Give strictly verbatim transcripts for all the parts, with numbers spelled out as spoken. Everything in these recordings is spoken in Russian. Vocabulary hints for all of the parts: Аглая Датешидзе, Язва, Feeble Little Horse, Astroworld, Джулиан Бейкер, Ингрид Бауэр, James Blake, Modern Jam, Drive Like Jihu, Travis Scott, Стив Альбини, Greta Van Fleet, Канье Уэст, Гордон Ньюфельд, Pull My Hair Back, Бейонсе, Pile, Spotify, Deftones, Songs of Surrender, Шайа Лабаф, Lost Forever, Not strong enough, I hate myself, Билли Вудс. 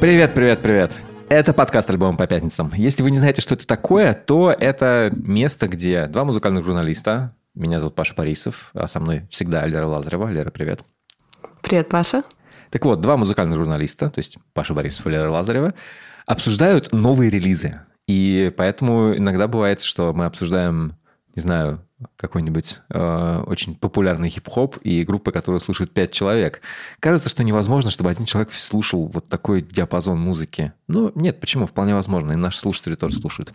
Привет, привет, привет. Это подкаст «Альбомы по пятницам». Если вы не знаете, что это такое, то это место, где два музыкальных журналиста. Меня зовут Паша Борисов, а со мной всегда Лера Лазарева. Лера, привет. Привет, Паша. Так вот, два музыкальных журналиста, то есть Паша Борисов и Лера Лазарева, обсуждают новые релизы. И поэтому иногда бывает, что мы обсуждаем, не знаю, какой-нибудь э, очень популярный хип-хоп и группы, которую слушают пять человек. Кажется, что невозможно, чтобы один человек слушал вот такой диапазон музыки. Ну, нет, почему? Вполне возможно. И наши слушатели тоже слушают.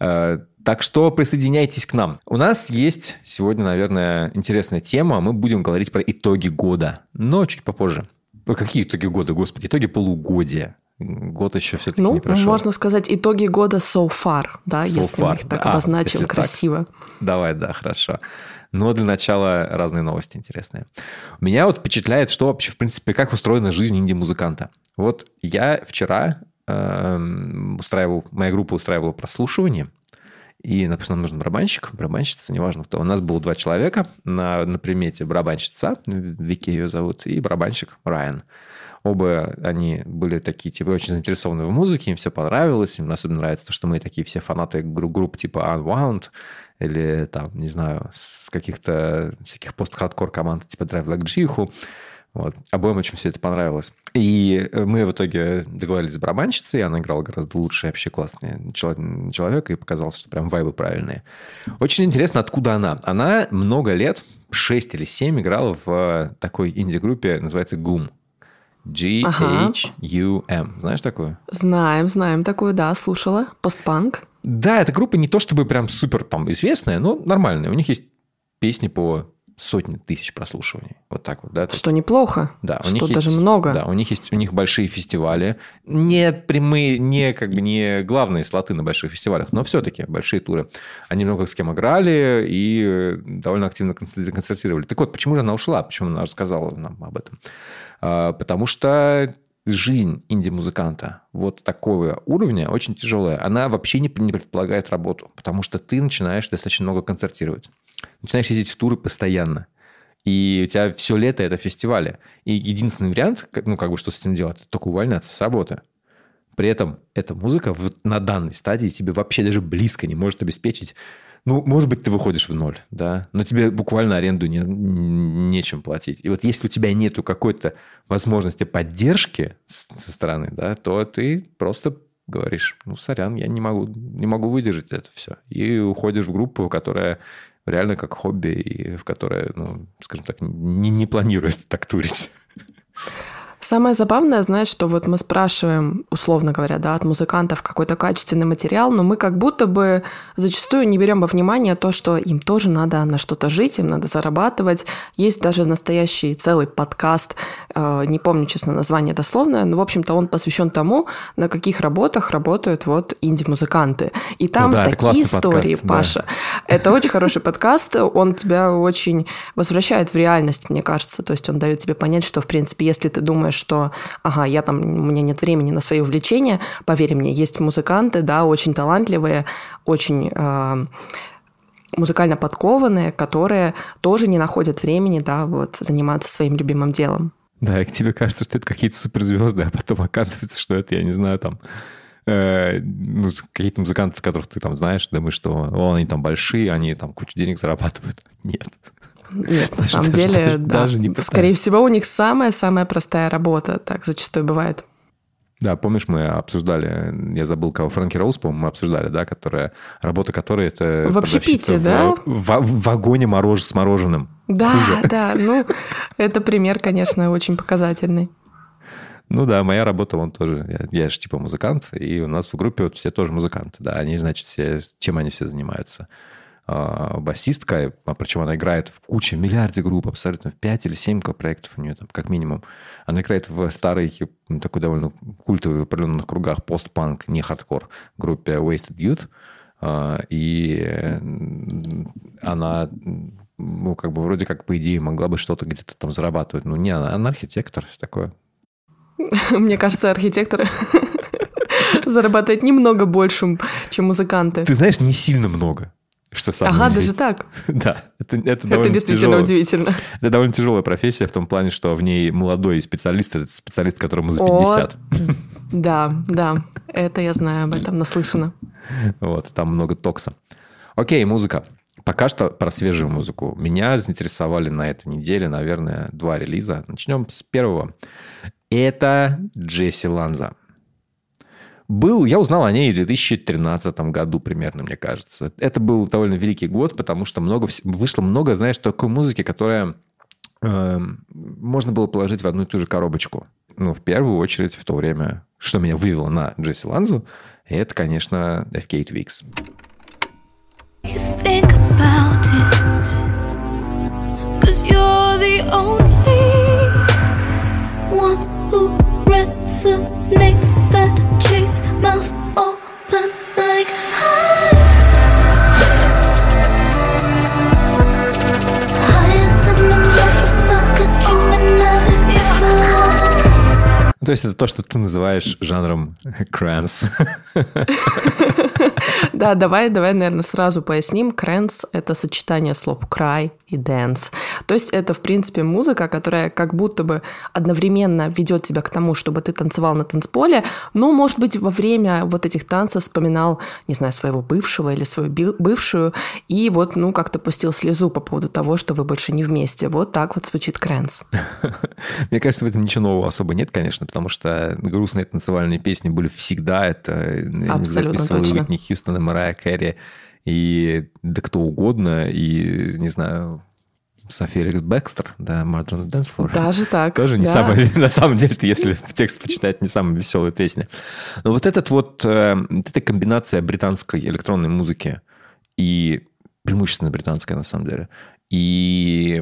Э, так что присоединяйтесь к нам. У нас есть сегодня, наверное, интересная тема. Мы будем говорить про итоги года, но чуть попозже. Ой, какие итоги года, господи? Итоги полугодия. Год еще все-таки ну, не прошел. Ну, можно сказать, итоги года so far, да, so если far. Их так а, обозначил красиво. Так. Давай, да, хорошо. Но для начала разные новости интересные. Меня вот впечатляет, что вообще, в принципе, как устроена жизнь инди-музыканта. Вот я вчера э-м, устраивал, моя группа устраивала прослушивание, и, например, нам нужен барабанщик, барабанщица, неважно кто. У нас было два человека на, на примете: барабанщица, Вики ее зовут, и барабанщик Райан. Оба они были такие, типа, очень заинтересованы в музыке, им все понравилось, им особенно нравится то, что мы такие все фанаты групп, групп типа Unwound или, там, не знаю, с каких-то всяких пост-хардкор команд типа Drive Like Jihu. Вот. Обоим очень все это понравилось. И мы в итоге договорились с барабанщицей, она играла гораздо лучше, вообще классный человек, и показалось, что прям вайбы правильные. Очень интересно, откуда она. Она много лет, шесть или семь, играла в такой инди-группе, называется Gum. Джи эйч ю эм. Ага. Знаешь такую? Знаем, знаем такую, да, слушала. Постпанк. Да, эта группа не то чтобы прям супер там известная, но нормальная. У них есть песни по сотни тысяч прослушиваний. Вот так вот, да. Что неплохо. Да, у что них даже есть, много. Да, у них есть у них большие фестивали. Не прямые, не как бы не главные слоты на больших фестивалях, но все-таки большие туры. Они много с кем играли и довольно активно концертировали. Так вот, почему же она ушла? Почему она рассказала нам об этом? Потому что жизнь инди-музыканта вот такого уровня очень тяжелая. Она вообще не предполагает работу, потому что ты начинаешь достаточно много концертировать. Начинаешь ездить в туры постоянно. И у тебя все лето это фестивали. И единственный вариант, ну, как бы, что с этим делать, это только увольняться с работы. При этом эта музыка в, на данной стадии тебе вообще даже близко не может обеспечить. Ну, может быть, ты выходишь в ноль, да, но тебе буквально аренду не, нечем платить. И вот если у тебя нету какой-то возможности поддержки со стороны, да, то ты просто говоришь, ну, сорян, я не могу, не могу выдержать это все. И уходишь в группу, которая реально как хобби, и в которой, ну, скажем так, не, не планирует так турить. Самое забавное, знаешь, что вот мы спрашиваем, условно говоря, да, от музыкантов какой-то качественный материал, но мы как будто бы зачастую не берем во внимание то, что им тоже надо на что-то жить, им надо зарабатывать. Есть даже настоящий целый подкаст, не помню, честно, название дословное, но, в общем-то, он посвящен тому, на каких работах работают вот инди-музыканты. И там ну да, такие истории, подкаст, Паша. Да. Это очень хороший подкаст, он тебя очень возвращает в реальность, мне кажется. То есть он дает тебе понять, что, в принципе, если ты думаешь, что, ага, я там, у меня нет времени на свои увлечения, поверь мне, есть музыканты, да, очень талантливые, очень э, музыкально подкованные, которые тоже не находят времени, да, вот, заниматься своим любимым делом. Да, и тебе кажется, что это какие-то суперзвезды, а потом оказывается, что это, я не знаю, там, э, ну, какие-то музыканты, которых ты там знаешь, думаешь, что о, они там большие, они там кучу денег зарабатывают. Нет. Нет, на самом даже, деле, даже, да. Даже не скорее всего, у них самая-самая простая работа. Так зачастую бывает. Да, помнишь, мы обсуждали, я забыл, кого, Фрэнки Роуз, по-моему, мы обсуждали, да, которая, работа которой это... В общепите, да? В, в, в вагоне морож, с мороженым. Да, хуже. Да, ну, это пример, конечно, очень показательный. Ну да, моя работа, он тоже, я, я же типа музыкант, и у нас в группе вот все тоже музыканты, да, они, значит, все, чем они все занимаются. Басистка, причем она играет в куче, миллиарде групп, абсолютно, в пять или семь проектов у нее там, как минимум. Она играет в старой, такой довольно культовой в определенных кругах постпанк, не хардкор, группе Wasted Youth. И она, ну, как бы, вроде как, по идее, могла бы что-то где-то там зарабатывать. Ну, не, она, она архитектор, все такое. Мне кажется, архитекторы... зарабатывают немного больше, чем музыканты. Ты знаешь, не сильно много. Что самое ага, даже так? Да, это, это довольно Это действительно тяжело. удивительно. Это довольно тяжелая профессия в том плане, что в ней молодой специалист, это специалист, которому за пятьдесят. О, да, да, это я знаю, об этом наслышана. Вот, там много токса. Окей, музыка. Пока что про свежую музыку. Меня заинтересовали на этой неделе, наверное, два релиза. Начнем с первого. Это Джесси Ланза. Был, я узнал о ней в две тысячи тринадцатом году примерно, мне кажется. Это был довольно великий год, потому что много, вышло много, знаешь, такой музыки, которая э, можно было положить в одну и ту же коробочку. Ну, в первую очередь, в то время, что меня вывело на Джесси Ланзу, это, конечно, эф кей эй Twigs. You think about it, 'cause you're the only one who resonates that chase mouth open like high. Higher than I'm ever fucking dreaming of is my love. То есть это то, что ты называешь жанром крэнс. Да, давай, давай, наверное, сразу поясним. Крэнс — это сочетание слов cry и dance. То есть это, в принципе, музыка, которая как будто бы одновременно ведет тебя к тому, чтобы ты танцевал на танцполе, но, может быть, во время вот этих танцев вспоминал, не знаю, своего бывшего или свою бывшую, и вот, ну, как-то пустил слезу по поводу того, что вы больше не вместе. Вот так вот звучит крэнс. Мне кажется, в этом ничего нового особо нет, конечно, потому что грустные танцевальные песни были всегда. Это абсолютно точно. Хьюстон и Марайя Кэрри, и да кто угодно, и, не знаю, Софи Элис Бэкстер, да, Мартин Дэнсфлор. Даже так. Тоже не да. самая, на самом деле-то, если текст почитать, не самая веселая песня. Но вот, этот вот, э, вот эта комбинация британской электронной музыки, и преимущественно британской, на самом деле, и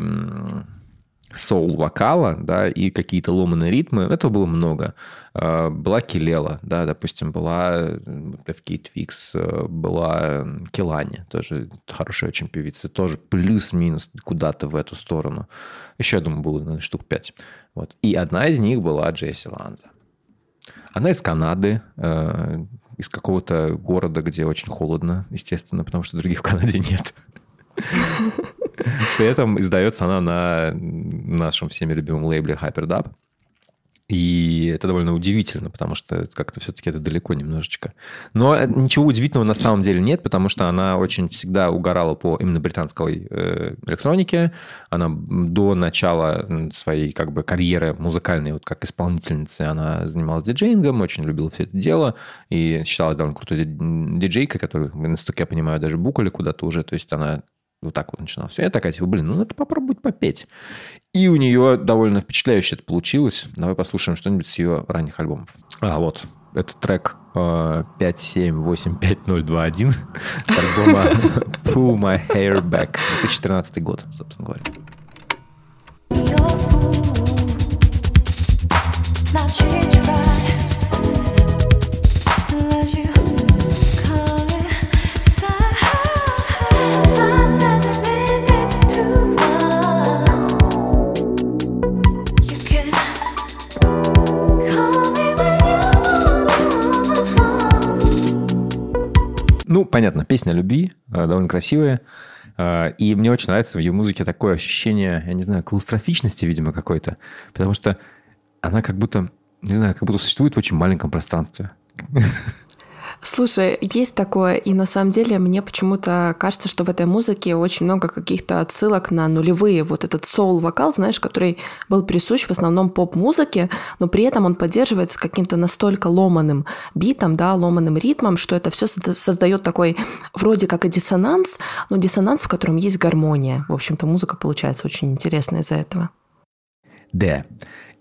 соул-вокала, да, и какие-то ломаные ритмы, этого было много. Была Kelela, да, допустим, была эф кей эй Twigs, была Kelani, тоже хорошая очень певица, тоже плюс-минус куда-то в эту сторону. Еще, я думаю, было, наверное, штук пять. Вот. И одна из них была Джесси Ланза. Она из Канады, из какого-то города, где очень холодно, естественно, потому что других в Канаде нет. При этом издается она на нашем всеми любимом лейбле Hyperdub. И это довольно удивительно, потому что как-то все-таки это далеко немножечко. Но ничего удивительного на самом деле нет, потому что она очень всегда угорала по именно британской электронике. Она до начала своей как бы карьеры музыкальной, вот как исполнительницы, она занималась диджеингом, очень любила все это дело и считалась довольно крутой диджейкой, которую, насколько я понимаю, даже букали куда-то уже. То есть она... Вот так вот начиналось. Я такая, типа, блин, ну надо попробовать попеть. И у нее довольно впечатляюще это получилось. Давай послушаем что-нибудь с ее ранних альбомов. А, вот. Это трек э, пять семь восемь пять ноль два один с альбома Pull My Hair Back. две тысячи тринадцатый год, собственно говоря. Ну, понятно, песня о любви, довольно красивая. И мне очень нравится в ее музыке такое ощущение, я не знаю, клаустрофичности, видимо, какой-то. Потому что она как будто, не знаю, как будто существует в очень маленьком пространстве. Слушай, есть такое, и на самом деле мне почему-то кажется, что в этой музыке очень много каких-то отсылок на нулевые. Вот этот соул-вокал, знаешь, который был присущ в основном поп-музыке, но при этом он поддерживается каким-то настолько ломаным битом, да, ломаным ритмом, что это все создает такой вроде как и диссонанс, но диссонанс, в котором есть гармония. В общем-то, музыка получается очень интересная из-за этого. Да.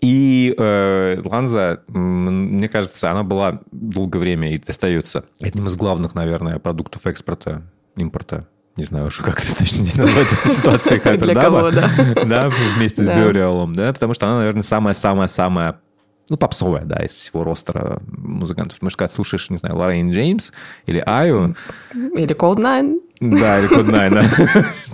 И э, Ланза, мне кажется, она была долгое время и остается одним из главных, наверное, продуктов экспорта, импорта. Не знаю уж, как это точно здесь назвать, эту ситуацию Хайпердаба. Для кого, да. Да, вместе с Beorialом, да, потому что она, наверное, самая-самая-самая, ну, попсовая, да, из всего ростера музыкантов. Можешь сказать, слушаешь, не знаю, Lorraine James или Айо. Или Code Nine. Да, или Code Nine,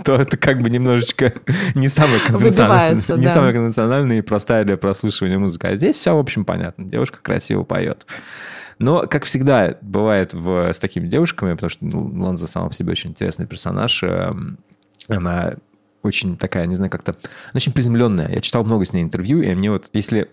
то это как бы немножечко не самая конвенциональная и простая для прослушивания музыка. А здесь все, в общем, понятно. Девушка красиво поет. Но, как всегда, бывает в, с такими девушками, потому что Ланза сама по себе очень интересный персонаж. Она очень такая, не знаю, как-то... Она очень приземленная. Я читал много с ней интервью, и мне вот, если...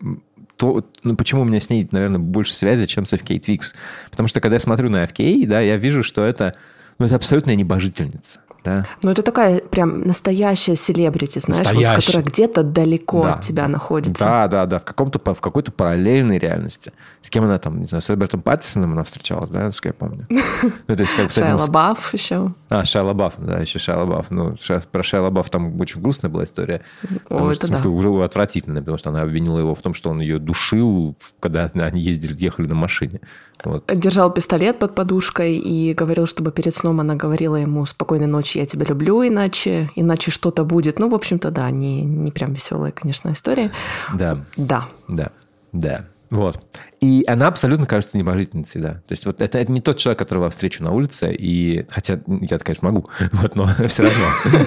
то, ну, почему у меня с ней, наверное, больше связи, чем с эф кей эй Twigs? Потому что, когда я смотрю на эф кей эй, да, я вижу, что это, ну, это абсолютная небожительница. Да. Ну, это такая прям настоящая селебрити, знаешь, вот, которая где-то далеко да. от тебя находится. Да, да, да, в, каком-то, в какой-то параллельной реальности. С кем она там, не знаю, с Робертом Паттинсоном она встречалась, да, насколько я помню. Ну, то есть, как бы, Шайа Лабаф еще. А, Шайа Лабаф, да, еще Шайа Лабаф. Ну, про Шайа Лабаф там очень грустная была история. Потому О, что, в смысле, да. уже отвратительная, потому что она обвинила его в том, что он ее душил, когда они ездили, ехали на машине. Вот. Держал пистолет под подушкой и говорил, чтобы перед сном она говорила ему «Спокойной ночи, я тебя люблю, иначе, иначе что-то будет». Ну, в общем-то, да, не, не прям веселая, конечно, история. Да. Да. Да. Да. Вот. И она абсолютно кажется небожительницей, да. То есть вот это, это не тот человек, которого я встречу на улице, и... Хотя я-то, конечно, могу, вот, но все равно.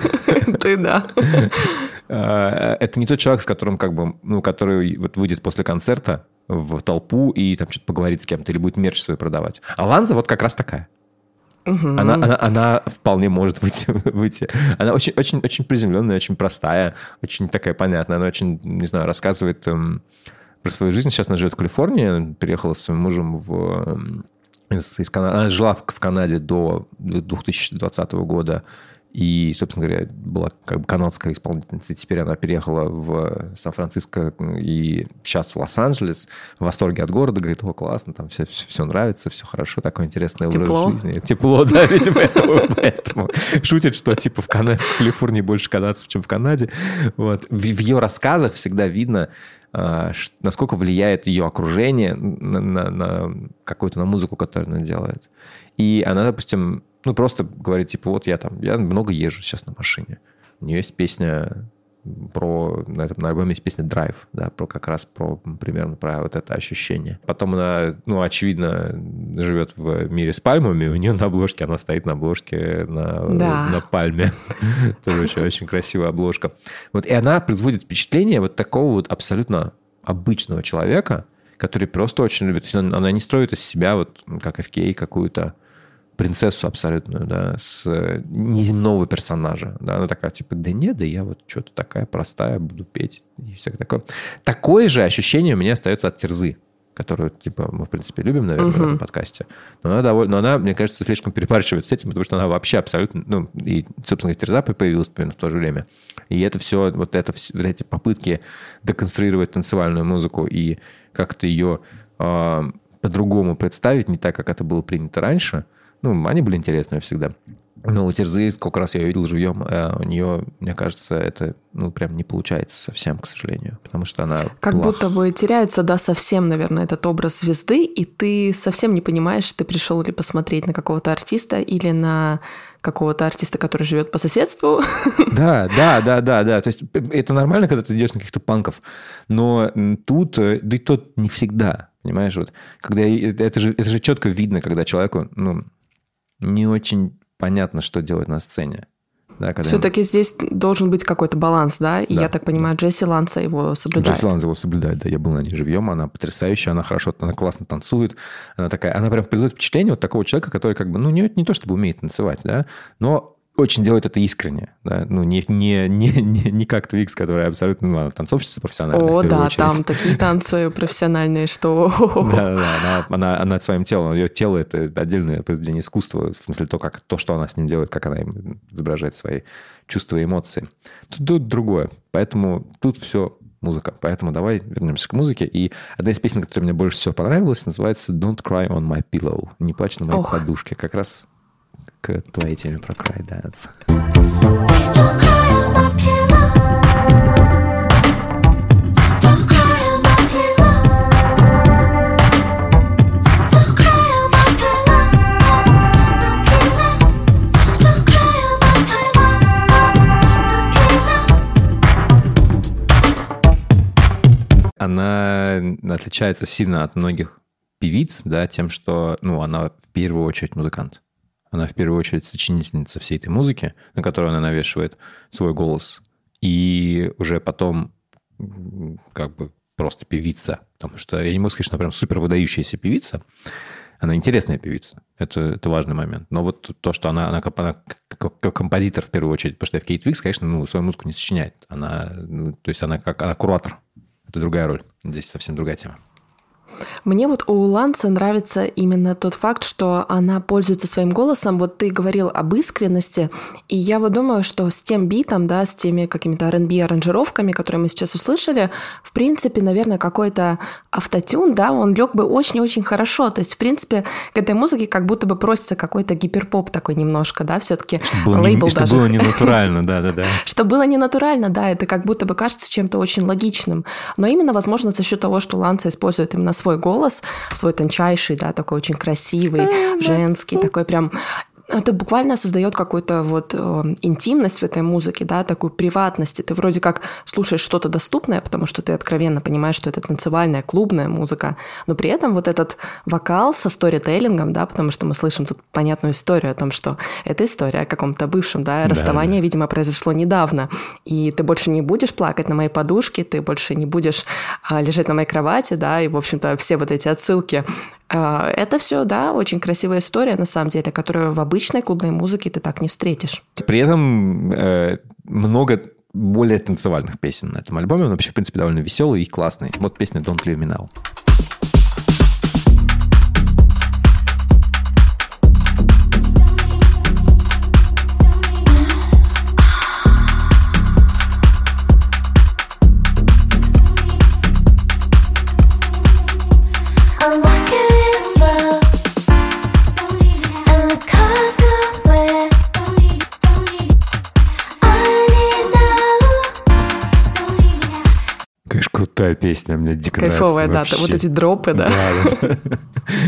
Ты да. Это не тот человек, с которым, как бы, ну, который вот выйдет после концерта в толпу и там что-то поговорит с кем-то или будет мерч свой продавать. А Ланза вот как раз такая. Она, она, она вполне может выйти, выйти. Она очень, очень, очень приземленная, очень простая, очень такая понятная. Она очень, не знаю, рассказывает эм, про свою жизнь. Сейчас она живет в Калифорнии, переехала с своим мужем в, из, из Канады. Она жила в, в Канаде до две тысячи двадцатого года. И, собственно говоря, была как бы канадская исполнительница. И теперь она переехала в Сан-Франциско и сейчас в Лос-Анджелес. В восторге от города. Говорит, о, классно, там все, все, все нравится, все хорошо. Такой интересный образ жизни. Тепло, да, видимо, поэтому. Шутит, что типа в Калифорнии больше канадцев, чем в Канаде. В ее рассказах всегда видно, насколько влияет ее окружение на какую-то музыку, которую она делает. И она, допустим... Ну, просто говорит, типа, вот я там, я много езжу сейчас на машине. У нее есть песня про, на, этом, на альбоме есть песня «Драйв», да, про как раз, про, примерно про вот это ощущение. Потом она, ну, очевидно, живет в мире с пальмами, у нее на обложке, она стоит на обложке на, да. на пальме. Тоже очень красивая обложка. Вот, и она производит впечатление вот такого вот абсолютно обычного человека, который просто очень любит. Она не строит из себя, вот, как эф кей эй, какую-то принцессу абсолютную, да, с неземного персонажа. Да, она такая, типа, да нет, да я вот что-то такая простая, буду петь и всякое такое. Такое же ощущение у меня остается от Терзы, которую, типа, мы, в принципе, любим, наверное, uh-huh. в этом подкасте. Но она, довольно, но она, мне кажется, слишком перебарщивает с этим, потому что она вообще абсолютно... Ну, и, собственно, Терза появилась примерно в то же время. И это все, вот, это, вот эти попытки деконструировать танцевальную музыку и как-то ее э, по-другому представить, не так, как это было принято раньше. Ну, они были интересные всегда. Но у Терзы, сколько раз я ее видел живьем, а у нее, мне кажется, это ну прям не получается совсем, к сожалению. Потому что она... Как была... будто бы теряется, да, совсем, наверное, этот образ звезды, и ты совсем не понимаешь, ты пришел ли посмотреть на какого-то артиста или на какого-то артиста, который живет по соседству. Да, да, да, да, да. То есть это нормально, когда ты идешь на каких-то панков, но тут, да и тут не всегда, понимаешь? Вот, когда это же, это же четко видно, когда человеку... ну не очень понятно, что делать на сцене. Да, все-таки им... здесь должен быть какой-то баланс, да? И да, я так понимаю, да. Джесси Ланса его соблюдает. Джесси Ланса его соблюдает, да. Я был на ней живьем, она потрясающая, она хорошо, она классно танцует. Она такая, она прям производит впечатление вот такого человека, который как бы, ну, не, не то чтобы умеет танцевать, да, но очень делает это искренне, да, ну, не, не, не, не, не как Твикс, которая абсолютно, ну, танцовщица профессиональная. О, да, очередь. Там такие танцы профессиональные, что... Да, да, она, она своим телом, ее тело – это отдельное произведение искусства, в смысле то, как, то, что она с ним делает, как она изображает свои чувства и эмоции. Тут, тут другое, поэтому тут все музыка, поэтому давай вернемся к музыке. И одна из песен, которая мне больше всего понравилась, называется «Don't cry on my pillow», «Не плачь на моей Ох. подушке», как раз... к твоей теме про край дается. Она отличается сильно от многих певиц, да, тем, что, ну, она в первую очередь музыкант. Она в первую очередь сочинительница всей этой музыки, на которую она навешивает свой голос. И уже потом как бы просто певица, потому что я не могу сказать, что она прям супер выдающаяся певица. Она интересная певица. Это, это важный момент. Но вот то, что она, она, она как композитор в первую очередь, потому что эф кей эй Twigs, конечно, ну, свою музыку не сочиняет. Она, ну, то есть она как она куратор. Это другая роль. Здесь совсем другая тема. Мне вот у Ланса нравится именно тот факт, что она пользуется своим голосом. Вот ты говорил об искренности, и я вот думаю, что с тем битом, да, с теми какими-то ар энд би-аранжировками, которые мы сейчас услышали, в принципе, наверное, какой-то автотюн, да, он лег бы очень-очень хорошо. То есть, в принципе, к этой музыке как будто бы просится какой-то гиперпоп такой немножко, да, все-таки лейбл даже. Что было не натурально, да-да-да. Что было не натурально, да, это как будто бы кажется чем-то очень логичным. Но именно, возможно, за счет того, что Ланса использует именно свой голос, свой тончайший, да, такой очень красивый, женский, такой прям... Это буквально создает какую-то вот э, интимность в этой музыке, да, такую приватность. И ты вроде как слушаешь что-то доступное, потому что ты откровенно понимаешь, что это танцевальная, клубная музыка, но при этом вот этот вокал со сторителлингом, да, потому что мы слышим тут понятную историю о том, что это история о каком-то бывшем, да, расставание, да, видимо, произошло недавно. И ты больше не будешь плакать на моей подушке, ты больше не будешь э, лежать на моей кровати, да, и, в общем-то, все вот эти отсылки. Это все, да, очень красивая история, на самом деле, которую в обычной клубной музыке ты так не встретишь. При этом э, много более танцевальных песен на этом альбоме. Он вообще, в принципе, довольно веселый и классный. Вот песня «Don't Leave Me Now». Песня, у меня дико нравится. Кайфовая дата, вот эти дропы, да.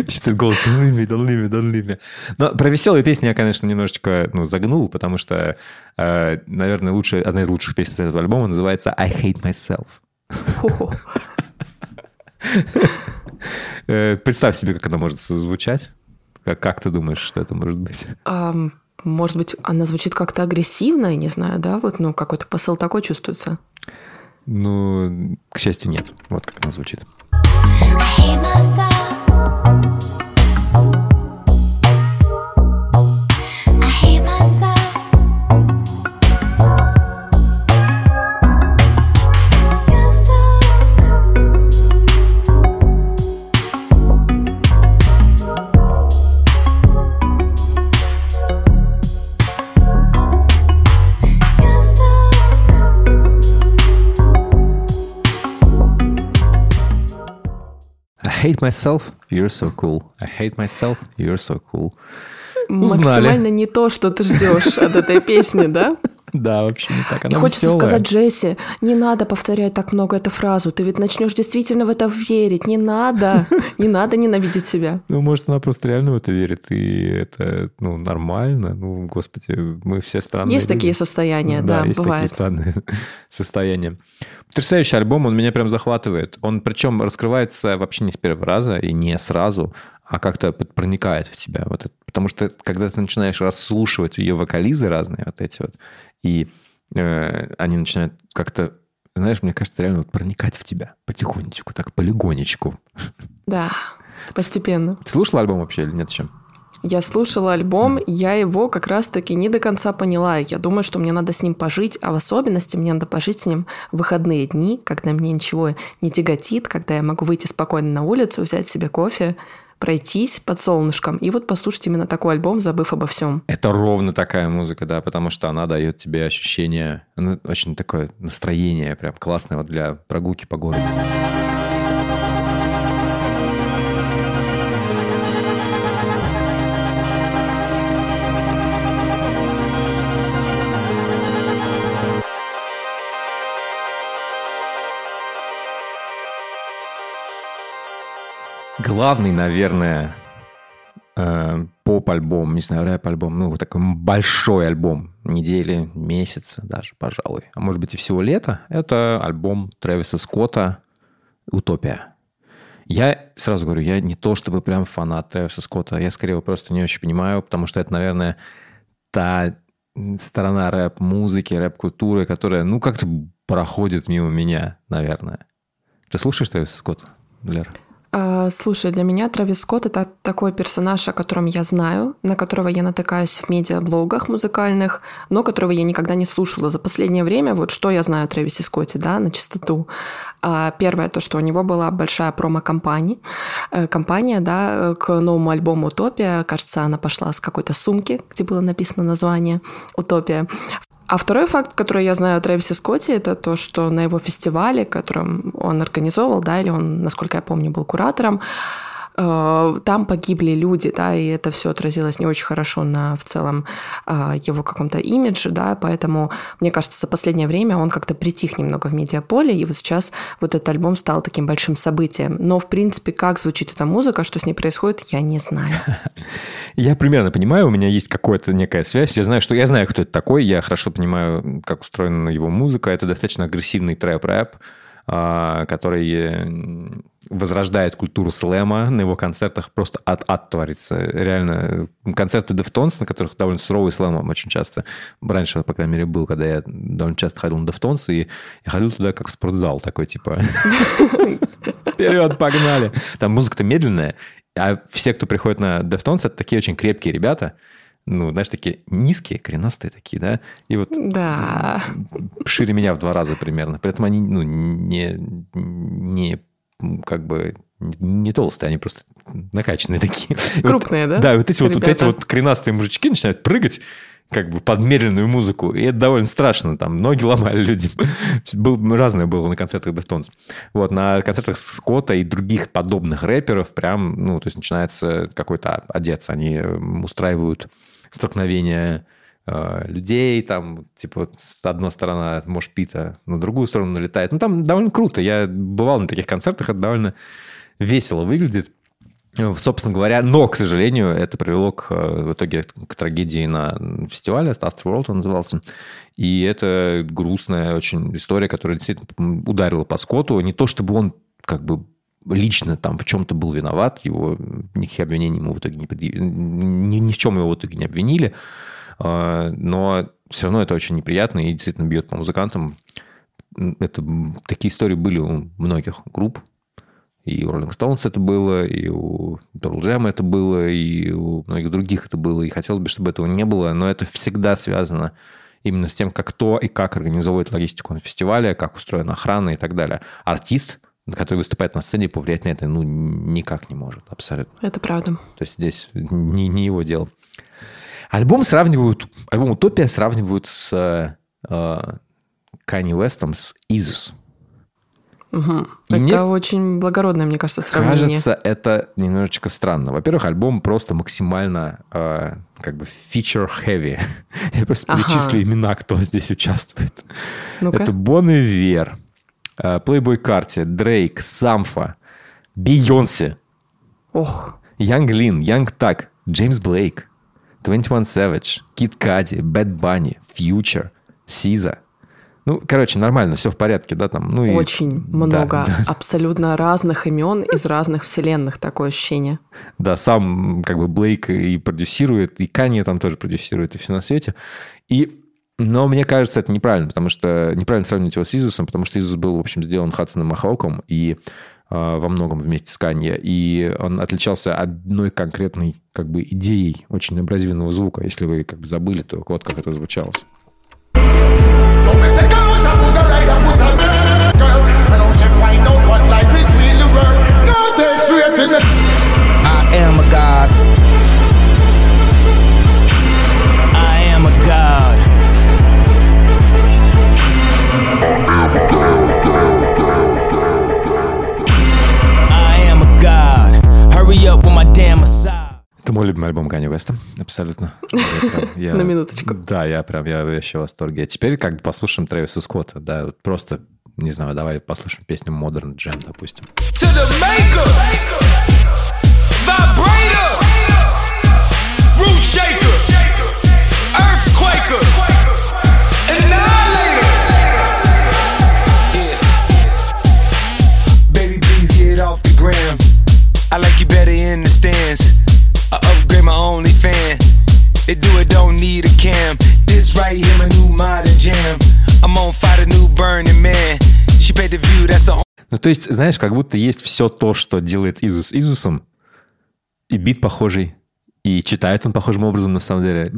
Что-то голос, don't leave me, don't leave me, don't leave me. Но про веселые песни я, конечно, немножечко ну, загнул, потому что, э, наверное, лучшая, одна из лучших песен с этого альбома называется «I Hate Myself». Представь себе, как она может звучать. Как, как ты думаешь, что это может быть? Um, может быть, она звучит как-то агрессивно, не знаю, да? Вот, ну, какой-то посыл такой чувствуется. Ну, к счастью, нет. Вот как она звучит. I hate myself, you're so cool. I hate myself, you're so cool. Узнали. Максимально не то, что ты ждешь от этой песни, да? Да, вообще не так. Она и хочется веселая. Сказать Джесси, не надо повторять так много эту фразу, ты ведь начнешь действительно в это верить, не надо, не надо ненавидеть себя. Ну, может, она просто реально в это верит, и это, ну, нормально, ну, господи, мы все странные. Есть люди. Такие состояния, да, да есть бывает. Такие странные состояния. Потрясающий альбом, он меня прям захватывает, он причем раскрывается вообще не с первого раза и не сразу, а как-то проникает в тебя. Вот это. Потому что, когда ты начинаешь расслушивать ее вокализы разные, вот эти вот, и э, они начинают как-то, знаешь, мне кажется, реально вот проникать в тебя потихонечку, так полигонечку. Да, постепенно. Ты слушала альбом вообще или нет еще? Я слушала альбом, я его как раз-таки не до конца поняла. Я думаю, что мне надо с ним пожить, а в особенности мне надо пожить с ним в выходные дни, когда мне ничего не тяготит, когда я могу выйти спокойно на улицу, взять себе кофе, пройтись под солнышком и вот послушать именно такой альбом, забыв обо всем. Это ровно такая музыка, да, потому что она дает тебе ощущение, она очень такое настроение прям классное вот для прогулки по городу. Главный, наверное, поп-альбом, не знаю, рэп-альбом, ну, вот такой большой альбом недели, месяца даже, пожалуй, а может быть и всего лета, это альбом Трэвиса Скотта «Утопия». Я сразу говорю, я не то чтобы прям фанат Трэвиса Скотта, я скорее его просто не очень понимаю, потому что это, наверное, та сторона рэп-музыки, рэп-культуры, которая, ну, как-то проходит мимо меня, наверное. Ты слушаешь Трэвис Скотт, Лера? А, слушай, для меня Трэвис Скотт — это такой персонаж, о котором я знаю, на которого я натыкаюсь в медиаблогах музыкальных, но которого я никогда не слушала. За последнее время, вот что я знаю о Трэвисе Скотте, да, на чистоту. А, первое, то, что у него была большая промо-компания, э, компания, да, к новому альбому «Утопия». Кажется, она пошла с какой-то сумки, где было написано название «Утопия». А второй факт, который я знаю о Трэвисе Скотте, это то, что на его фестивале, которым он организовал, да, или он, насколько я помню, был куратором, э, там погибли люди, да, и это все отразилось не очень хорошо на в целом э, его каком-то имидже, да, поэтому, мне кажется, за последнее время он как-то притих немного в медиаполе, и вот сейчас вот этот альбом стал таким большим событием. Но, в принципе, как звучит эта музыка, что с ней происходит, я не знаю. Я примерно понимаю, у меня есть какая-то некая связь. Я знаю, что я знаю, кто это такой, я хорошо понимаю, как устроена его музыка. Это достаточно агрессивный трэп-рэп, который возрождает культуру слэма. На его концертах просто ад-ад творится. Реально, концерты Deftones, на которых довольно суровый слэм очень часто. Раньше, по крайней мере, был, когда я довольно часто ходил на Deftones, и я ходил туда как в спортзал такой, типа... Вперед, погнали! Там музыка-то медленная, а все, кто приходит на Deftones, это такие очень крепкие ребята, ну, знаешь, такие низкие, коренастые такие, да? И вот да. Шире меня в два раза примерно. При этом они, ну, не, не как бы не толстые, они просто накачанные такие. Крупные, вот, да? Да, вот эти вот, вот эти вот коренастые мужички начинают прыгать как бы под медленную музыку, и это довольно страшно, там ноги ломали людям. Был, разное было на концертах Deftones. Вот, на концертах Скотта и других подобных рэперов прям, ну, то есть начинается какой-то одец, они устраивают столкновение э, людей, там, типа, вот, с одной стороны мошпита, на другую сторону налетает. Ну, там довольно круто. Я бывал на таких концертах, это довольно весело выглядит. Собственно говоря, но, к сожалению, это привело к, в итоге к трагедии на фестивале, Astroworld он назывался, и это грустная очень история, которая действительно ударила по Скотту, не то чтобы он как бы лично там в чем-то был виноват, его никаких обвинений ему в итоге не предъявили, ни, ни в чем его в итоге не обвинили, но все равно это очень неприятно и действительно бьет по музыкантам. Это, такие истории были у многих групп. И у Rolling Stones это было, и у Pearl Jam это было, и у многих других это было. И хотелось бы, чтобы этого не было, но это всегда связано именно с тем, как кто и как организовывает логистику на фестивале, как устроена охрана и так далее. Артист, который выступает на сцене, повлиять на это ну, никак не может абсолютно. Это правда. То есть здесь не, не его дело. Альбом сравнивают, альбом «Утопия» сравнивают с э, Kanye West'ом, с Yeezus. Угу. Это мне очень благородное, мне кажется, сравнение. Кажется, это немножечко странно. Во-первых, альбом просто максимально э, как бы feature-heavy. Я просто ага. перечислю имена, кто здесь участвует. Ну-ка. Это Бон Ивер, Playboy Carti, Drake, Sampha, Beyoncé, Young Lean, Young Thug, James Blake, двадцать один Savage, Kid Cudi, Bad Bunny, Future, Sizza. Ну, короче, нормально, все в порядке, да, там. Ну, очень и... много да, абсолютно да. разных имен из разных вселенных, такое ощущение. Да, сам как бы Блейк и продюсирует, и Канье там тоже продюсирует, и все на свете. И... Но мне кажется, это неправильно, потому что неправильно сравнивать его с Yeezus'ом, потому что Yeezus был, в общем, сделан Hudson Mohawke'ом и э, во многом вместе с Канье, и он отличался одной конкретной как бы идеей очень абразивного звука. Если вы как бы забыли, то вот как это звучало. Это мой любимый альбом Kanye West'а, абсолютно. Я, на минуточку. Да, я прям, я вообще в восторге. А теперь как бы послушаем Трэвиса Скотта, да, вот просто, не знаю, давай послушаем песню Modern Jam, допустим. To the maker, vibrator, root shaker, earthquaker, annihilator. Yeah. Baby, please get off the gram. I like you better in the stands. I upgrade my only fan. They do it, don't need a cam. This right here, my new modern jam. I'm on fire, the new burning man. She paid the view, that's a... Ну, то есть, знаешь, как будто есть все то, что делает Yeezus Yeezus'ом, и бит похожий, и читает он похожим образом, на самом деле.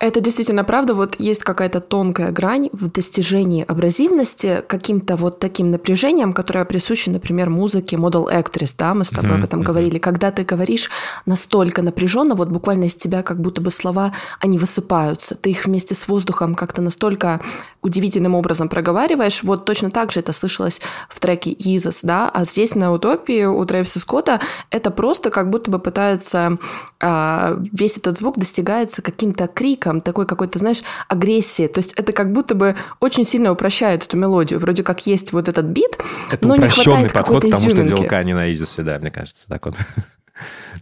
Это действительно правда. Вот есть какая-то тонкая грань в достижении абразивности каким-то вот таким напряжением, которое присуще, например, музыке Model Actress. Да, мы с тобой mm-hmm. об этом говорили. Когда ты говоришь настолько напряженно, вот буквально из тебя как будто бы слова, они высыпаются. Ты их вместе с воздухом как-то настолько удивительным образом проговариваешь. Вот точно так же это слышалось в треке Yeezus, да. А здесь на «Утопии» у Трэвиса Скотта это просто как будто бы пытается... Весь этот звук достигается каким-то критиком, такой какой-то, знаешь, агрессии. То есть это как будто бы очень сильно упрощает эту мелодию. Вроде как есть вот этот бит, это но не хватает какой-то изюминки. Это упрощенный подход к тому, что делал Кани на Yeezus'е, да, мне кажется. Так вот.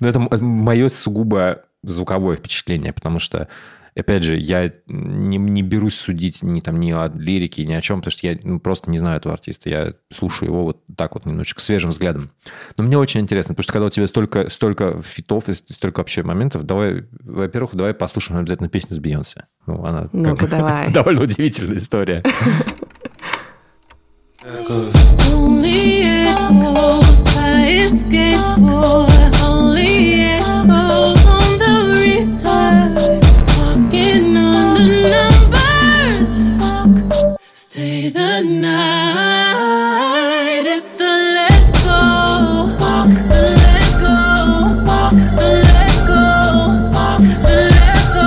Но это мое сугубо звуковое впечатление, потому что, опять же, я не, не берусь судить ни, там, ни о лирике, ни о чем, потому что я ну, просто не знаю этого артиста. Я слушаю его вот так вот немножечко, свежим взглядом. Но мне очень интересно, потому что когда у тебя столько, столько фитов и столько вообще моментов, давай, во-первых, давай послушаем обязательно песню с Бейонсе. Ну, она ну, как, давай. Довольно удивительная история. Stay the night, it's the let go, walk the let go, walk the let go, walk the let go.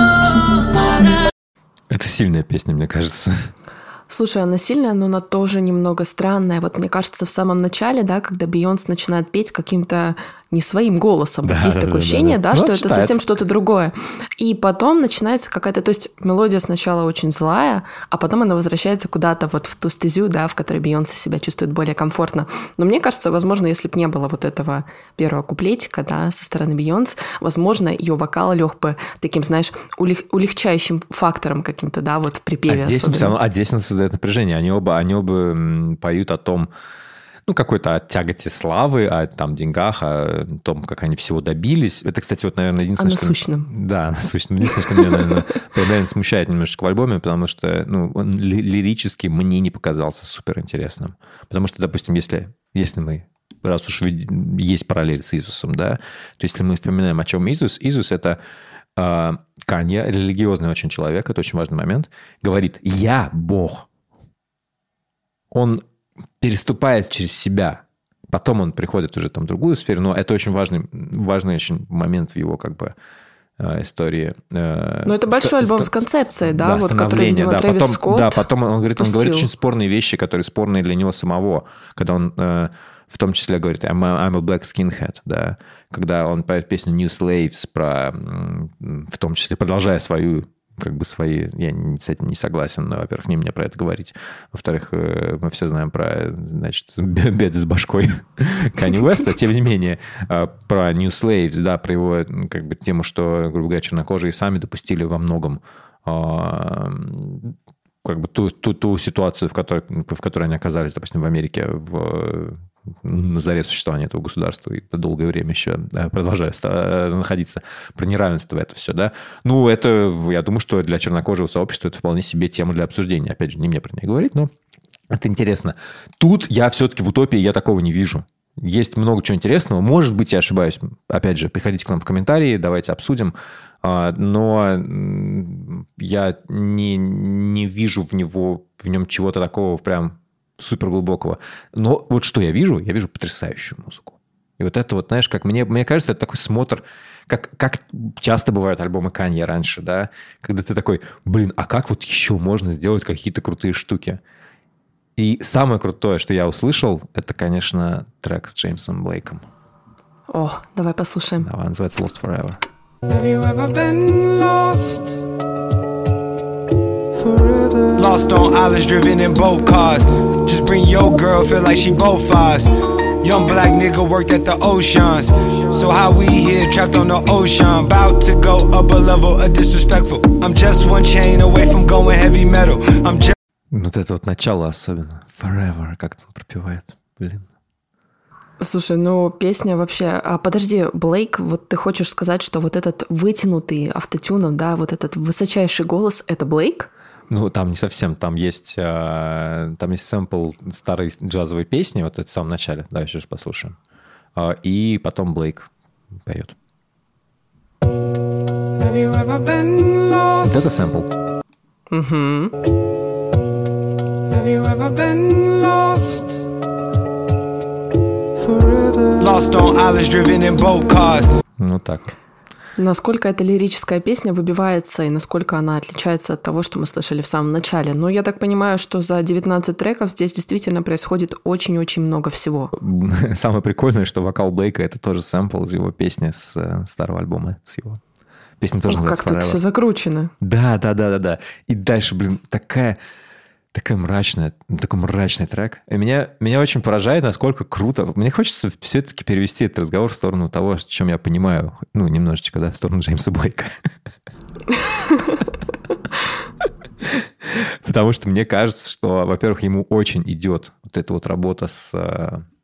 Это сильная песня, мне кажется. Слушай, она сильная, но она тоже немного странная. Вот мне кажется, в самом начале, да, когда Бейонс начинает петь каким-то не своим голосом, да, вот есть да, такое да, ощущение, да, да, да. да что вот это читает. Совсем что-то другое. И потом начинается какая-то... То есть мелодия сначала очень злая, а потом она возвращается куда-то вот в ту стезю, да, в которой Бейонсе себя чувствует более комфортно. Но мне кажется, возможно, если бы не было вот этого первого куплетика, да, со стороны Бейонс, возможно, ее вокал лег бы таким, знаешь, улег... улегчающим фактором каким-то, да, вот в припеве. А здесь, он, а здесь он создает напряжение. Они оба, они оба поют о том... Ну, какой-то о тяготе славы, о там, деньгах, о том, как они всего добились. Это, кстати, вот, наверное, единственное, а что... насущным. Да, насущным. Единственное, что меня, наверное, наверное, смущает немножечко в альбоме, потому что ну, он лирически мне не показался суперинтересным. Потому что, допустим, если, если мы... Раз уж есть параллель с Yeezus'ом, да, то если мы вспоминаем, о чем Yeezus, Yeezus — это... Э, Канье, религиозный очень человек, это очень важный момент, говорит «Я Бог». Он... переступает через себя. Потом он приходит уже там в другую сферу, но это очень важный, важный очень момент в его как бы истории. Ну, это большой ст- альбом ст- с концепцией, да, да вот, который делал да, Трэвис Скотт. Да, потом он, он, говорит, он говорит очень спорные вещи, которые спорные для него самого, когда он в том числе говорит «I'm a, I'm a black skinhead», да, когда он поет песню «New Slaves», про, в том числе продолжая свою как бы свои... Я, кстати, не согласен, но, во-первых, не мне про это говорить. Во-вторых, мы все знаем про, значит, беды с башкой Канье Уэста. Тем не менее, про New Slaves, да, про его как бы тему, что, грубо говоря, чернокожие сами допустили во многом как бы ту, ту, ту ситуацию, в которой, в которой они оказались, допустим, в Америке в... на заре существования этого государства и долгое время еще продолжает находиться, про неравенство это все, да. Ну, это, я думаю, что для чернокожего сообщества это вполне себе тема для обсуждения. Опять же, не мне про нее говорить, но это интересно. Тут я все-таки в «Утопии» я такого не вижу. Есть много чего интересного. Может быть, я ошибаюсь. Опять же, приходите к нам в комментарии, давайте обсудим. Но я не, не вижу в, него, в нем чего-то такого прям... суперглубокого. Но вот что я вижу? Я вижу потрясающую музыку. И вот это вот, знаешь, как мне, мне кажется, это такой смотр, как, как часто бывают альбомы Канье раньше, да? Когда ты такой, блин, а как вот еще можно сделать какие-то крутые штуки? И самое крутое, что я услышал, это, конечно, трек с Джеймсом Блейком. О, давай послушаем. Давай, называется «Lost Forever». Have you ever been lost? Forever. Lost on islands, driven in boat cars. Just bring your girl, feel like she both eyes. Young black nigga worked at the oceans. So how we here, trapped on the ocean. About to go up a level of disrespectful. I'm just one chain away from going heavy metal. I'm just... Вот это вот начало особенно. Forever, как он пропевает. Блин. Слушай, ну песня вообще... А подожди, Блейк, вот ты хочешь сказать, что вот этот вытянутый автотюном, да, вот этот высочайший голос, это Блейк? Ну, там не совсем, там есть, там есть сэмпл старой джазовой песни, вот это в самом начале, да, еще же послушаем. И потом Блейк поет. Вот это сэмпл. Угу. Ну так. Насколько эта лирическая песня выбивается и насколько она отличается от того, что мы слышали в самом начале. Но я так понимаю, что за девятнадцать треков здесь действительно происходит очень-очень много всего. Самое прикольное, что вокал Блейка — это тоже сэмпл из его песни с старого альбома, с его. Песня тоже называется «Forever». Как тут все закручено. Да, да, да, да, да. И дальше, блин, такая... Такой мрачный, такой мрачный трек. И меня, меня очень поражает, насколько круто. Мне хочется все-таки перевести этот разговор в сторону того, о чем я понимаю. Ну, немножечко, да, в сторону Джеймса Блейка. Потому что мне кажется, что, во-первых, ему очень идет вот эта вот работа с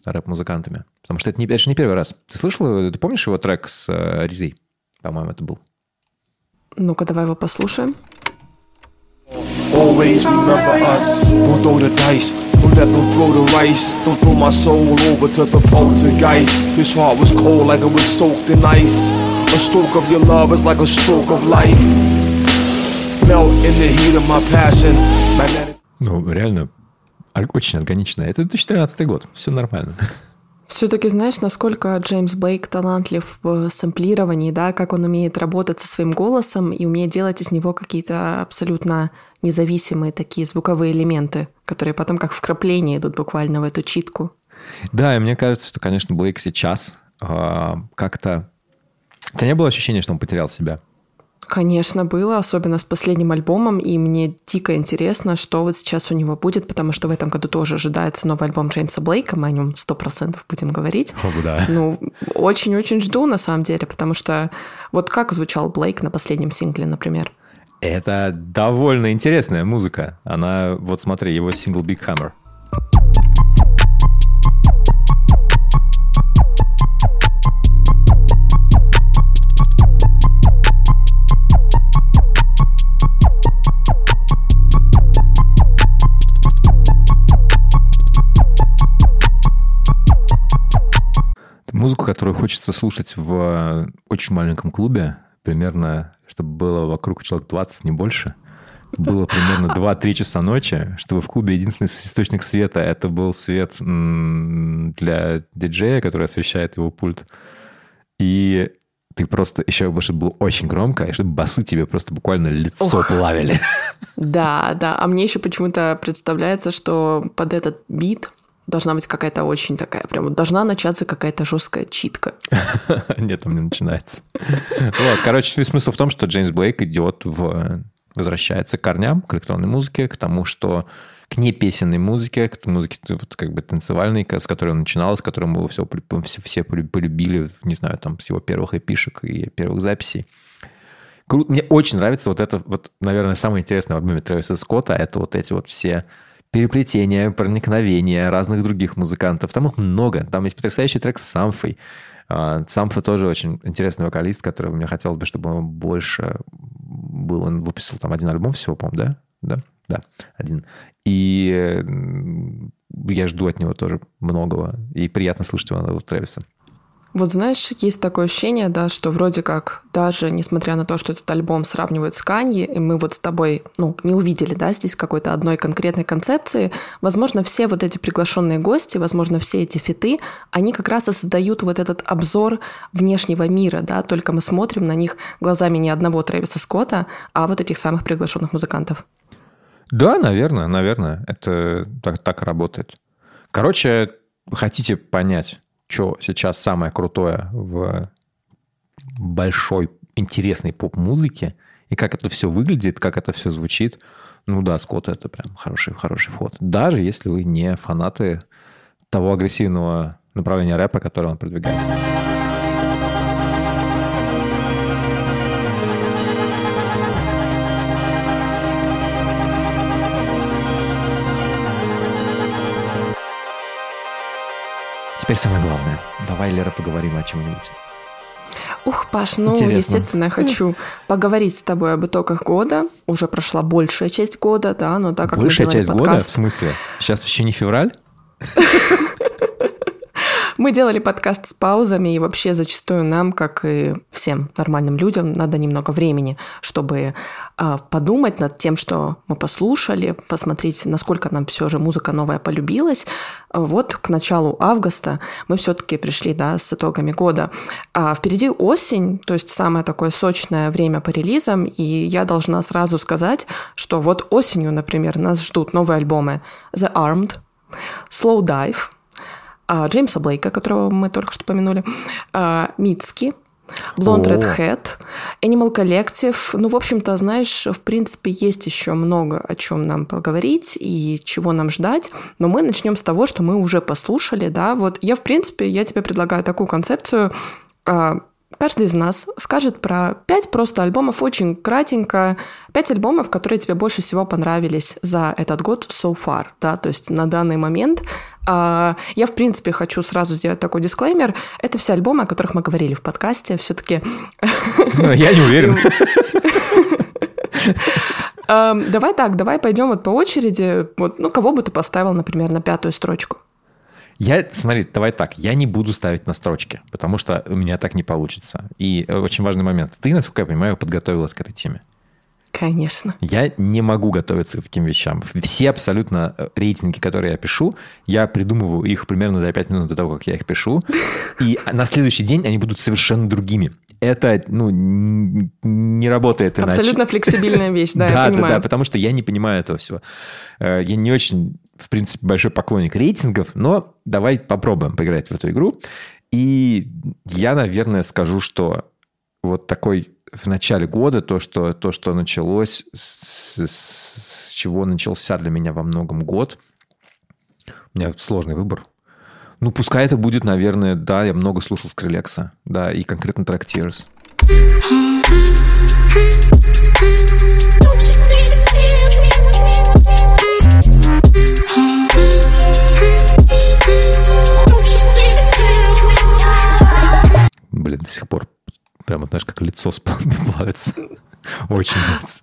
рэп-музыкантами. Потому что это не, это же не первый раз. Ты слышал, ты помнишь его трек с Ризей? По-моему, это был. Ну-ка, давай его послушаем. Always remember us. Don't throw the dice. Don't let them throw the rice. Don't throw my soul over to the poltergeist. This heart was cold like it was soaked in ice. A stroke of your love is like a stroke of life. Melt in the heat of my passion. Magnetic... Ну, реально, очень органично. Это две тысячи тринадцатый год, все нормально. Все-таки знаешь, насколько Джеймс Блейк талантлив в сэмплировании, да, как он умеет работать со своим голосом и умеет делать из него какие-то абсолютно независимые такие звуковые элементы, которые потом как вкрапление идут буквально в эту читку. Да, и мне кажется, что, конечно, Блейк сейчас э, как-то... У тебя не было ощущения, что он потерял себя? Конечно, было, особенно с последним альбомом, и мне дико интересно, что вот сейчас у него будет, потому что в этом году тоже ожидается новый альбом Джеймса Блейка, мы о нем сто процентов будем говорить. О, да. Ну, очень-очень жду, на самом деле, потому что вот как звучал Блейк на последнем сингле, например? Это довольно интересная музыка. Она, вот смотри, его сингл Big Hammer. Музыку, которую хочется слушать в очень маленьком клубе, примерно, чтобы было вокруг человек двадцать, не больше. Было примерно два-три часа ночи, чтобы в клубе единственный источник света — это был свет для диджея, который освещает его пульт. И ты просто еще больше было очень громко, и чтобы басы тебе просто буквально лицо Ох. плавили. Да, да. А мне еще почему-то представляется, что под этот бит... Должна быть какая-то очень такая, прям должна начаться какая-то жесткая читка. Нет, там не начинается. Вот, короче, смысл в том, что Джеймс Блейк идет в... возвращается к корням, к электронной музыке, к тому, что... к непесенной музыке, к музыке как бы танцевальной, с которой он начинал, с которой мы его все, все полюбили, не знаю, там, с его первых эпишек и первых записей. Круто. Мне очень нравится вот это, вот, наверное, самое интересное в альбоме Трэвиса Скотта, это вот эти вот все... переплетения, проникновения разных других музыкантов. Там их много. Там есть потрясающий трек с Самфой. Самфа тоже очень интересный вокалист, который мне хотелось бы, чтобы он больше был. Он выпустил там один альбом всего, по-моему, да? Да, да, один. И я жду от него тоже многого. И приятно слышать его у Трэвиса. Вот знаешь, есть такое ощущение, да, что вроде как даже несмотря на то, что этот альбом сравнивают с Канье, и мы вот с тобой, ну, не увидели, да, здесь какой-то одной конкретной концепции, возможно, все вот эти приглашенные гости, возможно, все эти фиты, они как раз и создают вот этот обзор внешнего мира, да, только мы смотрим на них глазами не одного Трэвиса Скотта, а вот этих самых приглашенных музыкантов. Да, наверное, наверное, это так, так работает. Короче, хотите понять, что сейчас самое крутое в большой, интересной поп-музыке, и как это все выглядит, как это все звучит. Ну да, Скотт — это прям хороший, хороший вход. Даже если вы не фанаты того агрессивного направления рэпа, которое он продвигает. Теперь самое главное. Давай, Лера, поговорим о чем-нибудь. Ух, Паш, ну, интересно. Естественно, я хочу mm. поговорить с тобой об итогах года. Уже прошла большая часть года, да, но так как большая мы делали подкаст... Большая часть года? В смысле? Сейчас еще не февраль? Мы делали подкаст с паузами, и вообще зачастую нам, как и всем нормальным людям, надо немного времени, чтобы э, подумать над тем, что мы послушали, посмотреть, насколько нам все же музыка новая полюбилась. Вот к началу августа мы все-таки пришли, да, с итогами года. А впереди осень, то есть самое такое сочное время по релизам, и я должна сразу сказать, что вот осенью, например, нас ждут новые альбомы The Armed, Slow Dive, Джеймса Блейка, которого мы только что упомянули, Мицки, Blonde Red Hat, Animal Collective. Ну, в общем-то, знаешь, в принципе, есть еще много о чем нам поговорить и чего нам ждать. Но мы начнем с того, что мы уже послушали, да. Вот я, в принципе, я тебе предлагаю такую концепцию. Каждый из нас скажет про пять просто альбомов, очень кратенько, пять альбомов, которые тебе больше всего понравились за этот год so far, да, то есть на данный момент. Я, в принципе, хочу сразу сделать такой дисклеймер. Это все альбомы, о которых мы говорили в подкасте, все-таки... Но я не уверен. Давай так, давай пойдем вот по очереди. Ну, кого бы ты поставил, например, на пятую строчку? Я, смотри, давай так, я не буду ставить на строчки, потому что у меня так не получится. И очень важный момент. Ты, насколько я понимаю, подготовилась к этой теме. Конечно. Я не могу готовиться к таким вещам. Все абсолютно рейтинги, которые я пишу, я придумываю их примерно за пять минут до того, как я их пишу. И на следующий день они будут совершенно другими. Это, ну, не работает иначе. Абсолютно флексибильная вещь, да, я понимаю. Да, да, потому что я не понимаю этого всего. Я не очень, в принципе, большой поклонник рейтингов, но давай попробуем поиграть в эту игру. И я, наверное, скажу, что вот такой... В начале года то, что, то, что началось, с, с, с чего начался для меня во многом год, у меня сложный выбор. Ну, пускай это будет, наверное, да, я много слушал Скрилекса, да, и конкретно трек Tears. Блин, до сих пор прямо, знаешь, как лицо плавится. Очень нравится.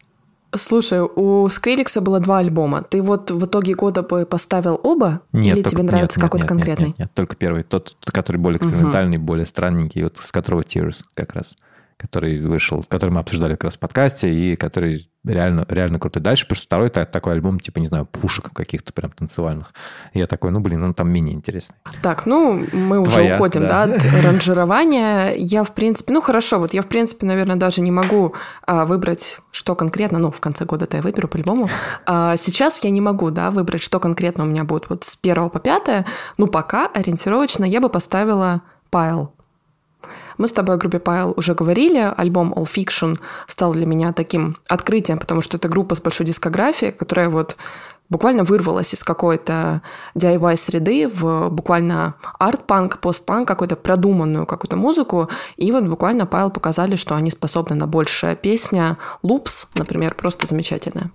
Слушай, у Скрилекса было два альбома. Ты вот в итоге года бы поставил оба? Нет, или только, тебе нравится нет, какой-то нет, конкретный? Нет, нет, нет, только первый. Тот, который более экспериментальный, угу. более странненький, вот с которого Tears как раз, который вышел, который мы обсуждали как раз в подкасте, и который реально, реально крутой. Дальше, потому что второй такой альбом, типа, не знаю, пушек каких-то прям танцевальных. И я такой, ну, блин, он там менее интересный. Так, ну, мы Твоя, уже уходим, да, да, от ранжирования. Я, в принципе, ну, хорошо, вот я, в принципе, наверное, даже не могу а, выбрать, что конкретно, ну, в конце года-то я выберу по-любому. А, сейчас я не могу, да, выбрать, что конкретно у меня будет вот с первого по пятое. Ну, пока ориентировочно я бы поставила Pile. Мы с тобой о группе Pile уже говорили. Альбом All Fiction стал для меня таким открытием, потому что это группа с большой дискографией, которая вот буквально вырвалась из какой-то ди ай вай-среды в буквально арт-панк, пост-панк, какую-то продуманную какую-то музыку. И вот буквально Pile показали, что они способны на большее. Песня Loops, например, просто замечательная.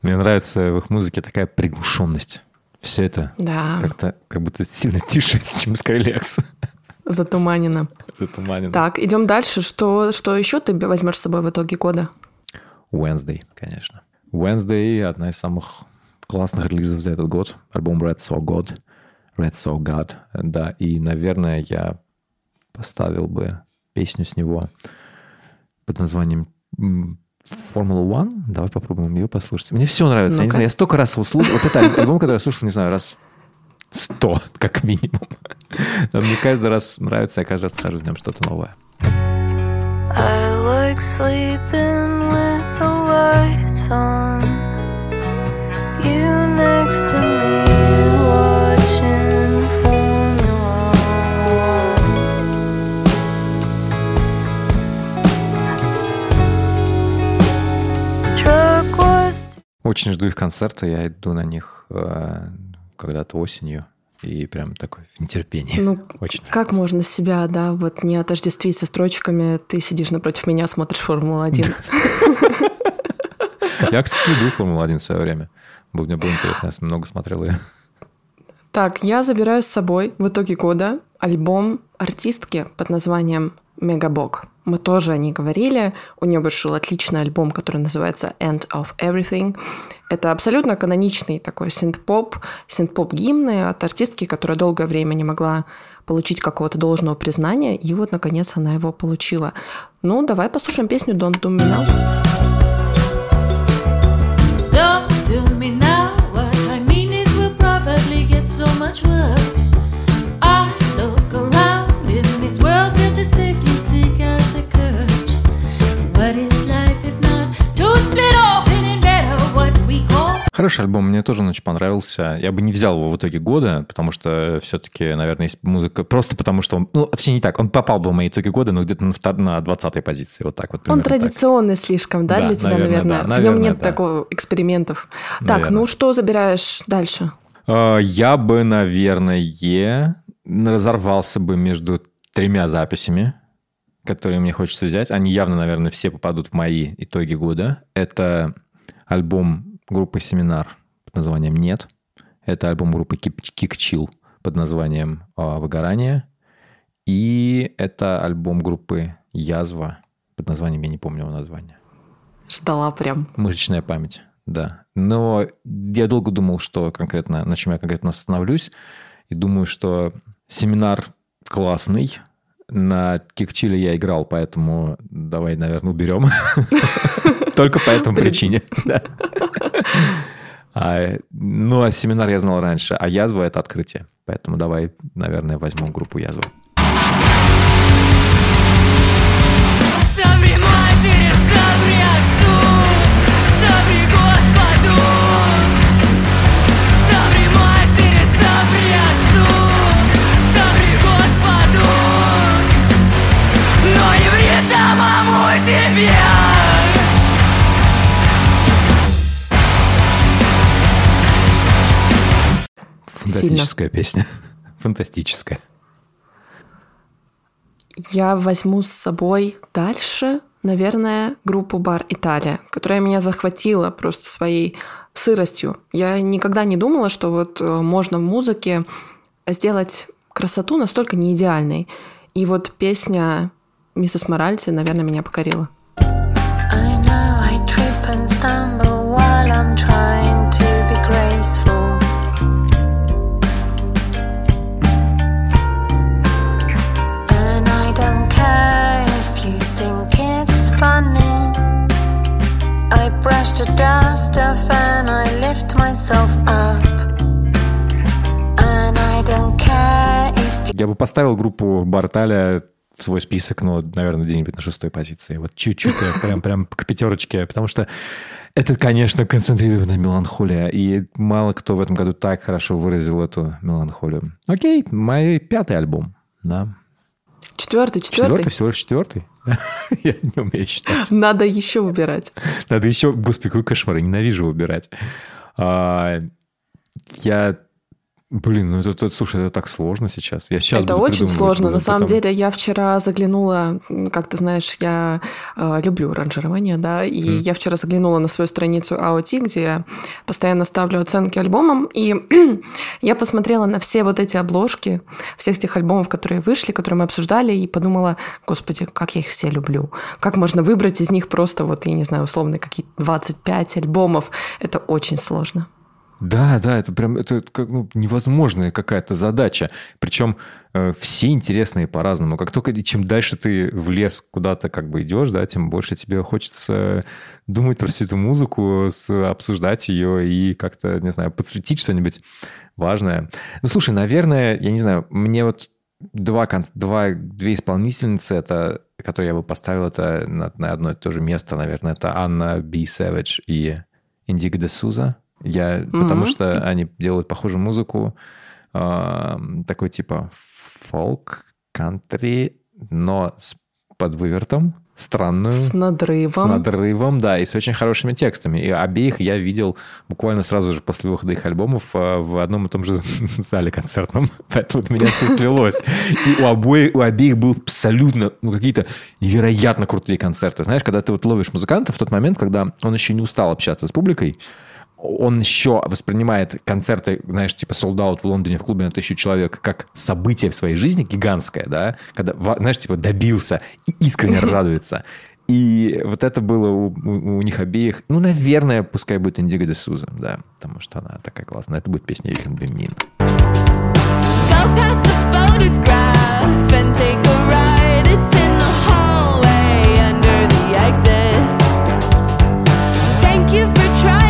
Мне нравится в их музыке такая приглушенность. Все это да. как-то как будто сильно тише, чем Skrillex. Затуманено. Затуманено. Так, идем дальше. Что, что еще ты возьмешь с собой в итоге года? Wednesday, конечно. Wednesday одна из самых классных релизов за этот год. Альбом Red So God. Red So God. Да, и, наверное, я поставил бы песню с него под названием Формула One. Давай попробуем ее послушать. Мне все нравится. Ну-ка. Я не знаю, я столько раз его слушал. Вот это альбом, который я слушал, не знаю, раз сто, как минимум. Но мне каждый раз нравится, я каждый раз нахожу в нем что-то новое. I like sleeping with the lights on. You next to me watching Formula One. Truck was очень жду их концерта, я иду на них э, когда-то осенью. И прям такой в нетерпении. Ну, очень как нравится. Можно себя, да, вот не отождествить со строчками «Ты сидишь напротив меня, смотришь Формулу-один». Я, кстати, люблю Формулу-один в свое время. Мне было интересно, я много смотрел ее. Так, я забираю с собой в итоге года альбом артистки под названием «Мегабок». Мы тоже о ней говорили. У нее вышел отличный альбом, который называется «End of Everything». Это абсолютно каноничный такой синт-поп, синт-поп-гимны от артистки, которая долгое время не могла получить какого-то должного признания, и вот, наконец, она его получила. Ну, давай послушаем песню «Don't Do Me Now». Don't do me now, what I mean is we'll probably get so much worse. I look around in this world, got to safely seek out the curse. What is life if not to split open in better what we call? Хороший альбом, мне тоже он очень понравился. Я бы не взял его в итоге года, потому что все-таки, наверное, есть музыка... Просто потому что он... Ну, вообще не так. Он попал бы в мои итоги года, но где-то на двадцатой позиции. Вот так вот. Он традиционный так. слишком, да, да, для тебя, наверное? наверное? Да. В наверное, нем нет да. такого экспериментов. Наверное. Так, ну что забираешь дальше? Я бы, наверное, разорвался бы между тремя записями, которые мне хочется взять. Они явно, наверное, все попадут в мои итоги года. Это альбом... группы «Семинар» под названием «Нет». Это альбом группы «Кик-Чил» под названием «Выгорание». И это альбом группы «Язва» под названием, я не помню его название. Ждала прям. «Мышечная память», да. Но я долго думал, что конкретно, на чем я конкретно остановлюсь. И думаю, что «Семинар» классный. На «Кик-Чиле» я играл, поэтому давай, наверное, уберем. Только по этой причине. А, ну, а «Семинар» я знал раньше, а «Язва» — это открытие. Поэтому давай, наверное, возьмем группу «Язва». Фантастическая песня. Фантастическая. Я возьму с собой дальше, наверное, группу Bar Italia, которая меня захватила просто своей сыростью. Я никогда не думала, что вот можно в музыке сделать красоту настолько неидеальной. И вот песня «Миссис Моральти», наверное, меня покорила. I know I trip and stumble while I'm trying to be graceful. Brushed the dust off and I lift myself up. And I don't care if... Я бы поставил группу Bar Italia в свой список, но, наверное, где-нибудь на шестой позиции. Вот чуть-чуть, прям, прям к пятерочке. Потому что это, конечно, концентрированная меланхолия. И мало кто в этом году так хорошо выразил эту меланхолию. Окей, мой пятый альбом, да. Четвертый, четвертый. Четвертый, всего лишь четвертый. Я не умею считать. Надо еще выбирать. Надо еще... Господи, какой кошмар. Я ненавижу выбирать. А, я... Блин, ну это, это... Слушай, это так сложно сейчас. Я сейчас это очень сложно. Буду, на самом потом... деле, я вчера заглянула... Как ты знаешь, я э, люблю ранжирование, да? И mm. я вчера заглянула на свою страницу эй о ти, где я постоянно ставлю оценки альбомам. И я посмотрела на все вот эти обложки всех тех альбомов, которые вышли, которые мы обсуждали, и подумала, господи, как я их все люблю. Как можно выбрать из них просто, вот, я не знаю, условно, какие-то двадцать пять альбомов. Это очень сложно. Да, да, это прям это как, ну, невозможная какая-то задача. Причем э, все интересные по-разному. Как только чем дальше ты в лес куда-то как бы идешь, да, тем больше тебе хочется думать про всю эту музыку, с, обсуждать ее и как-то, не знаю, подсветить что-нибудь важное. Ну, слушай, наверное, я не знаю, мне вот два, два, две исполнительницы, это, которые я бы поставил, это на, на одно и то же место, наверное. Это Анна Би Сэвидж и Индиго де Суза. Я, mm-hmm. Потому что они делают похожую музыку, э, такой типа фолк, кантри, но с под вывертом, странную. С надрывом. С надрывом, да, и с очень хорошими текстами. И обеих я видел буквально сразу же после выхода их альбомов в одном и том же зале концертном. Поэтому у меня все слилось. И у обоих, у обеих был абсолютно, ну, какие-то невероятно крутые концерты. Знаешь, когда ты вот ловишь музыканта в тот момент, когда он еще не устал общаться с публикой, он еще воспринимает концерты, знаешь, типа Sold Out в Лондоне в клубе на тысячу человек как событие в своей жизни гигантское, да, когда, знаешь, типа добился и искренне радуется. И вот это было у, у, у них обеих. Ну, наверное, пускай будет Индиго де Суза, да, потому что она такая классная. Это будет песня «You Can Be Mean». Go past the photograph and take a ride. It's in the hallway under the exit. Thank you for trying.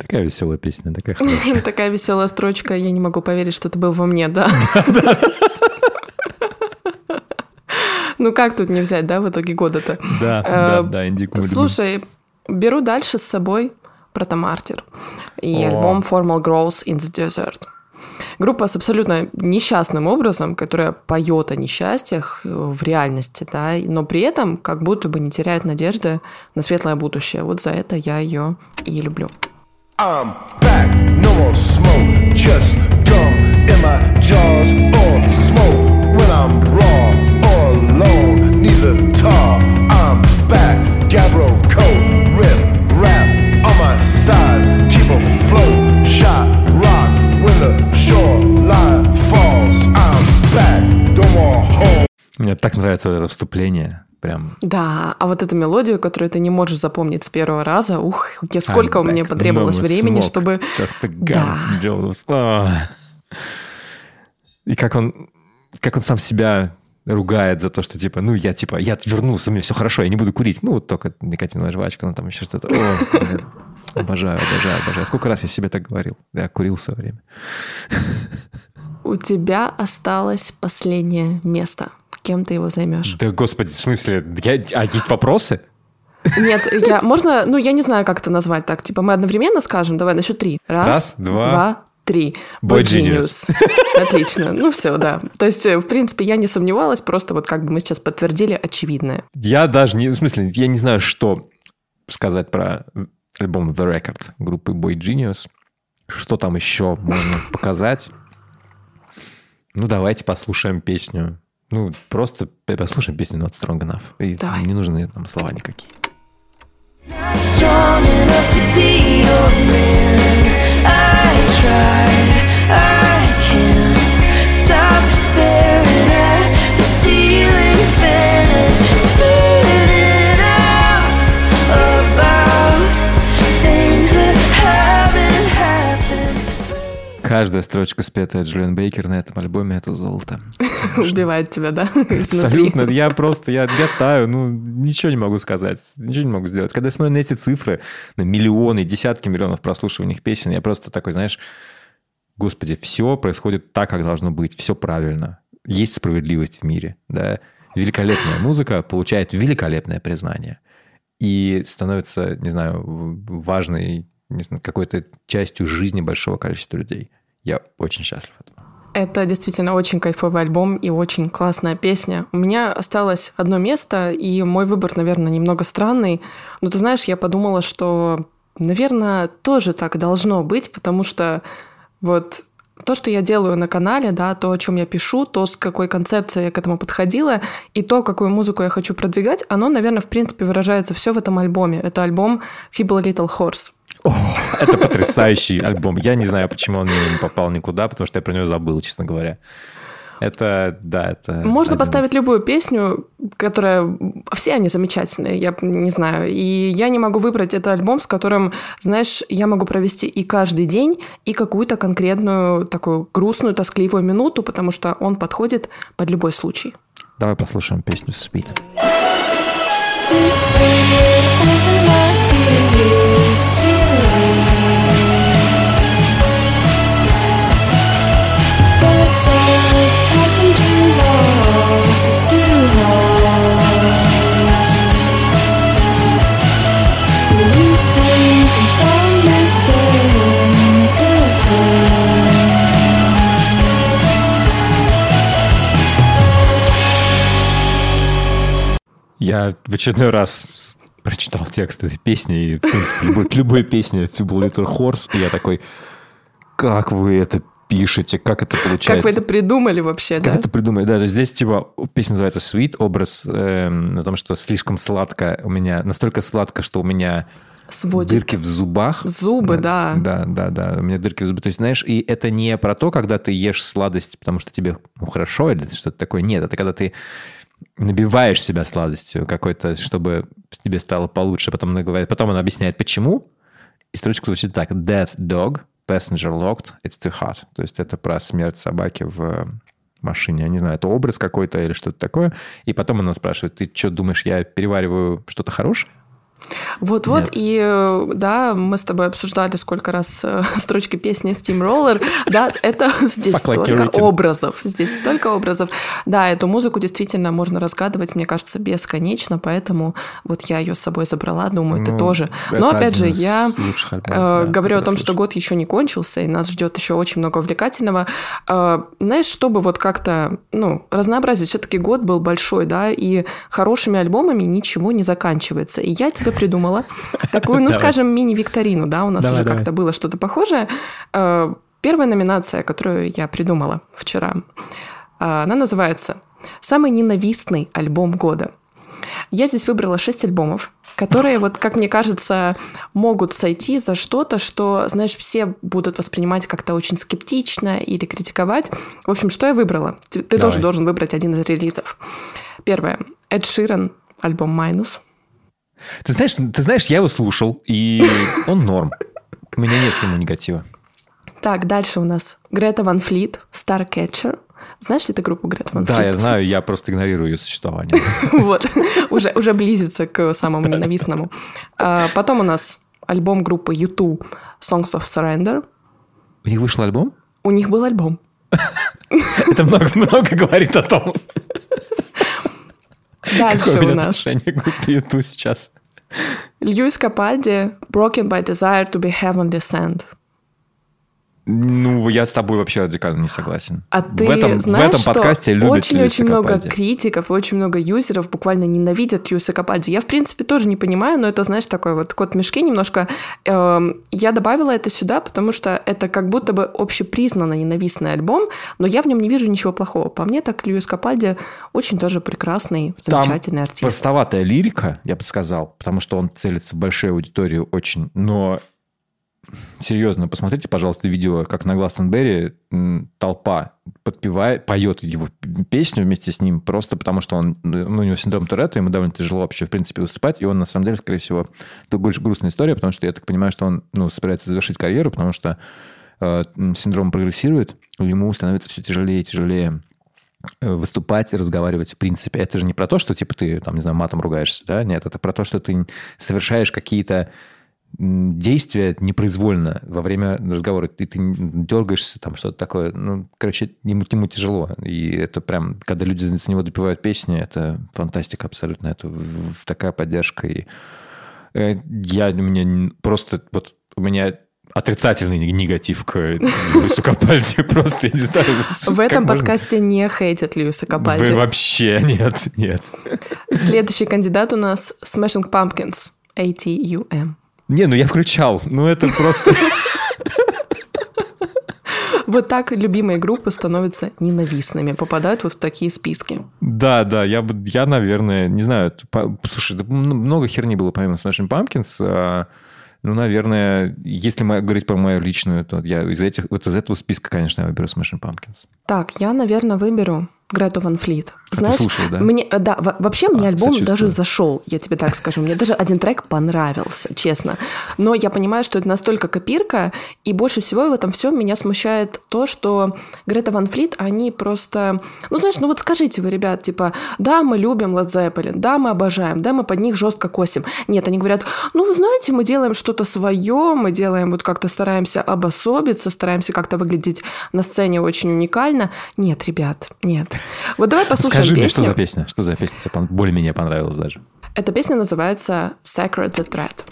Такая веселая песня, такая хорошая. Такая веселая строчка, я не могу поверить, что ты был во мне, да? Ну как тут не взять, да, в итоге года-то? Да, да, да, Индику. Слушай, беру дальше с собой «Протомартир» и альбом «Formal Growth in the Desert». Группа с абсолютно несчастным образом, которая поет о несчастьях в реальности, да, но при этом как будто бы не теряет надежды на светлое будущее. Вот за это я ее и люблю. I'm back, no more smoke, just gum in my jaws or smoke when I'm raw or alone, neither tar. I'm back, Gabbro coat, rip, rap on my sides, keep afloat, shot, rock when the shoreline falls. I'm back, no more home. Мне так нравится это вступление. Прям. Да, а вот эту мелодию, которую ты не можешь запомнить с первого раза, ух, сколько мне потребовалось времени, чтобы... Да. И как он, как он сам себя ругает за то, что типа, ну я типа, я вернулся, мне все хорошо, я не буду курить, ну вот только никотиновая жвачка, ну там еще что-то. О, обожаю, обожаю, обожаю. Сколько раз я себе так говорил? Я курил все время. У тебя осталось последнее место. Кем ты его займешь? Да, господи, в смысле? Я... А есть вопросы? Нет, я... Можно... Ну, я не знаю, как это назвать так. Типа, мы одновременно скажем. Давай, на счет три. Раз, Раз два... два, три. Boy Genius. Отлично. Ну, все, да. То есть, в принципе, я не сомневалась. Просто вот как бы мы сейчас подтвердили очевидное. Я даже не... В смысле, я не знаю, что сказать про альбом The Record группы Boy Genius. Что там еще можно показать? Ну, давайте послушаем песню. Ну, просто послушаем песню Not Strong Enough. И давай. Не нужны нам слова никакие. Каждая строчка, спетая Джулиан Бейкер на этом альбоме, это золото. Убивает тебя, да? Абсолютно. Я просто, я, я таю, ну, ничего не могу сказать, ничего не могу сделать. Когда я смотрю на эти цифры, на миллионы, десятки миллионов прослушиваний песен, я просто такой, знаешь, господи, все происходит так, как должно быть, все правильно. Есть справедливость в мире, да. Великолепная музыка получает великолепное признание и становится, не знаю, важной, не знаю, какой-то частью жизни большого количества людей. Я очень счастлив от этого. Это действительно очень кайфовый альбом и очень классная песня. У меня осталось одно место, и мой выбор, наверное, немного странный. Но ты знаешь, я подумала, что, наверное, тоже так должно быть, потому что вот то, что я делаю на канале, да, то, о чем я пишу, то, с какой концепцией я к этому подходила, и то, какую музыку я хочу продвигать, оно, наверное, в принципе выражается все в этом альбоме. Это альбом Feeble Little Horse. О, это потрясающий альбом. Я не знаю, почему он не попал никуда, потому что я про него забыл, честно говоря. Это, да, это... Можно поставить любую песню, которая... Все они замечательные, я не знаю. И я не могу выбрать этот альбом, с которым, знаешь, я могу провести и каждый день, и какую-то конкретную такую грустную, тоскливую минуту, потому что он подходит под любой случай. Давай послушаем песню «Speed». Thank you. Я в очередной раз прочитал текст этой песни, и, в принципе, любой, любой песни Feeble Little Horse, и я такой, как вы это пишете, как это получается? Как вы это придумали вообще, как да? Как это придумали, да. Здесь, типа, песня называется Sweet, образ эм, о том, что слишком сладко у меня, настолько сладко, что у меня... Сводит. Дырки в зубах. Зубы, да, да. Да, да, да. У меня дырки в зубах. То есть, знаешь, и это не про то, когда ты ешь сладость, потому что тебе ну, хорошо или что-то такое. Нет, это когда ты набиваешь себя сладостью какой-то, чтобы тебе стало получше. Потом она говорит, потом она объясняет, почему. И строчка звучит так. Dead dog, passenger locked, it's too hot. То есть, это про смерть собаки в машине. Я не знаю, это образ какой-то или что-то такое. И потом она спрашивает, ты что думаешь, я перевариваю что-то хорошее? Вот-вот, и да, мы с тобой обсуждали сколько раз э, строчки песни Steamroller, да, это здесь столько образов, здесь столько образов, да, эту музыку действительно можно разгадывать, мне кажется, бесконечно, поэтому вот я ее с собой забрала, думаю, ну, ты тоже, но опять же, я э, да, говорю о том, слушаю. Что год еще не кончился, и нас ждет еще очень много увлекательного, э, знаешь, чтобы вот как-то, ну, разнообразить, все-таки год был большой, да, и хорошими альбомами ничего не заканчивается, и я тебе придумала такую, ну, давай. Скажем, мини-викторину, да, у нас давай, уже давай. Как-то было что-то похожее. Первая номинация, которую я придумала вчера, она называется «Самый ненавистный альбом года». Я здесь выбрала шесть альбомов, которые, вот, как мне кажется, могут сойти за что-то, что, знаешь, все будут воспринимать как-то очень скептично или критиковать. В общем, что я выбрала? Ты давай. Тоже должен выбрать один из релизов. Первое. Ed Sheeran, альбом «Майнус». Ты знаешь, ты знаешь, я его слушал, и он норм. У меня нет к нему негатива. Так, дальше у нас Greta Van Fleet, Starcatcher. Знаешь ли ты группу Greta Van Fleet? Да, я знаю, я просто игнорирую ее существование. Вот, уже, уже близится к самому ненавистному. А, потом у нас альбом группы ю ту, Songs of Surrender. У них вышел альбом? У них был альбом. Это много-много говорит о том... Дальше какое у, у нас отношение к группе ю ту сейчас? Льюис Капальди, Broken by Desire to be Heavenly Sent. Ну, я с тобой вообще радикально не согласен. А ты в этом, знаешь, в этом подкасте что очень-очень много критиков, очень много юзеров буквально ненавидят Льюиса Капальди. Я, в принципе, тоже не понимаю, но это, знаешь, такой вот кот в мешке немножко. Я добавила это сюда, потому что это как будто бы общепризнанно ненавистный альбом, но я в нем не вижу ничего плохого. По мне, так Льюис Капальди очень тоже прекрасный, замечательный Там артист. Там простоватая лирика, я бы сказал, потому что он целится в большую аудиторию очень, но... Серьезно, посмотрите, пожалуйста, видео, как на Гластонберри толпа подпевает, поет его песню вместе с ним, просто потому что он, ну, у него синдром Туретта, ему довольно тяжело вообще, в принципе, выступать, и он, на самом деле, скорее всего, это грустная история, потому что я так понимаю, что он, ну, собирается завершить карьеру, потому что э, синдром прогрессирует, и ему становится все тяжелее и тяжелее выступать и разговаривать в принципе. Это же не про то, что, типа, ты, там, не знаю, матом ругаешься, да, нет, это про то, что ты совершаешь какие-то действие непроизвольно во время разговора. И ты дергаешься, там что-то такое. Ну, короче, ему, ему тяжело. И это прям, когда люди за него допевают песни, это фантастика абсолютно. Это в, в такая поддержка. И я, у меня просто... Вот у меня... Отрицательный негатив к Льюису Капальди. Просто я не знаю. В этом подкасте не хейтят Льюиса Капальди. Вообще нет, нет. Следующий кандидат у нас Smashing Pumpkins. эй ти ю эм. Не, ну я включал, ну это просто... Вот так любимые группы становятся ненавистными, попадают вот в такие списки. Да, да, я, я наверное, не знаю, по, слушай, да, много херни было помимо Smashing Pumpkins, а, ну, наверное, если мы, говорить про мою личную, то я из этих, вот из этого списка, конечно, я выберу Smashing Pumpkins. Так, я, наверное, выберу... Грету Ван Флит. Знаешь, а ты слушал, да? Мне, да, вообще мне а, альбом даже зашел, я тебе так скажу. Мне даже один трек понравился, честно. Но я понимаю, что это настолько копирка, и больше всего в этом всем меня смущает то, что Грета Ван Флит, они просто... Ну, знаешь, ну вот скажите вы, ребят, типа, да, мы любим Led Zeppelin, да, мы обожаем, да, мы под них жестко косим. Нет, они говорят, ну, вы знаете, мы делаем что-то свое, мы делаем вот как-то стараемся обособиться, стараемся как-то выглядеть на сцене очень уникально. Нет, ребят, нет. Вот давай послушаем Скажи песню. Мне, что за песня? Что за песня? Тебе более-менее понравилась даже. Эта песня называется «Sacred the Thread».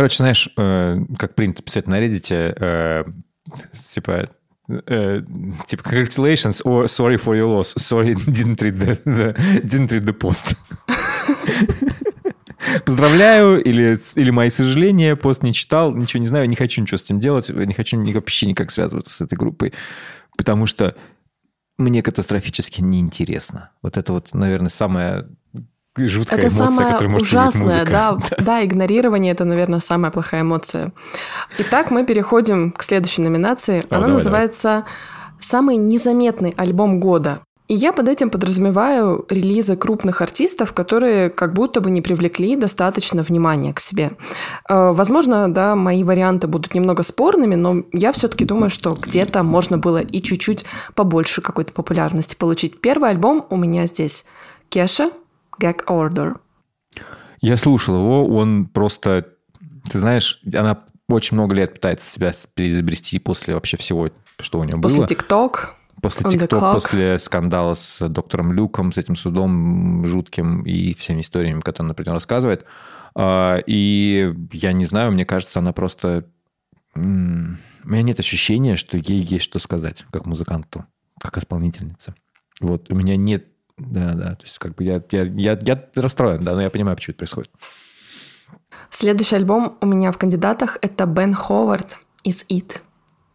короче, знаешь, э, как принято писать на Reddit, э, типа... Uh, типа, congratulations or sorry for your loss. Sorry, didn't read the, the, didn't read the post. Поздравляю, или, или мои сожаления, пост не читал, ничего не знаю, не хочу ничего с этим делать, не хочу вообще никак связываться с этой группой, потому что мне катастрофически неинтересно. Вот это вот, наверное, самая жуткая это эмоция, самая которая может ужасная, вызвать музыка. Да, да. да, игнорирование – это, наверное, самая плохая эмоция. Итак, мы переходим к следующей номинации. О, Она давай, называется давай. «Самый незаметный альбом года». И я под этим подразумеваю релизы крупных артистов, которые как будто бы не привлекли достаточно внимания к себе. Возможно, да, мои варианты будут немного спорными, но я все-таки думаю, что где-то можно было и чуть-чуть побольше какой-то популярности получить. Первый альбом у меня здесь «Кеша». Gag Order. Я слушал его, он просто... Ты знаешь, она очень много лет пытается себя переизобрести после вообще всего, что у нее после было. После ТикТок. После ТикТок, после скандала с доктором Люком, с этим судом жутким и всеми историями, которые она, например, рассказывает. И я не знаю, мне кажется, она просто... У меня нет ощущения, что ей есть что сказать, как музыканту, как исполнительнице. Вот, у меня нет... Да, да, то есть как бы я, я, я, я расстроен, да, но я понимаю, почему это происходит. Следующий альбом у меня в кандидатах – это Бен Ховард из «It».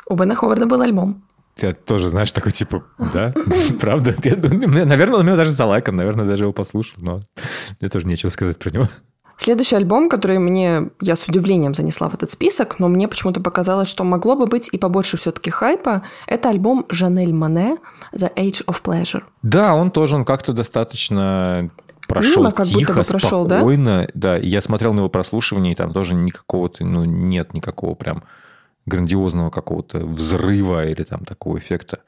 У Бена Ховарда был альбом. Я тоже, знаешь, такой типа, да, правда? Наверное, он меня даже залайкал, наверное, даже его послушал, но мне тоже нечего сказать про него. Следующий альбом, который мне, я с удивлением занесла в этот список, но мне почему-то показалось, что могло бы быть и побольше все-таки хайпа, это альбом Жанель Моне «The Age of Pleasure». Да, он тоже, он как-то достаточно прошел мимо, как тихо, будто бы прошел, спокойно. Да? Да, я смотрел на его прослушивание, и там тоже никакого-то, ну, нет никакого прям грандиозного какого-то взрыва или там такого эффекта.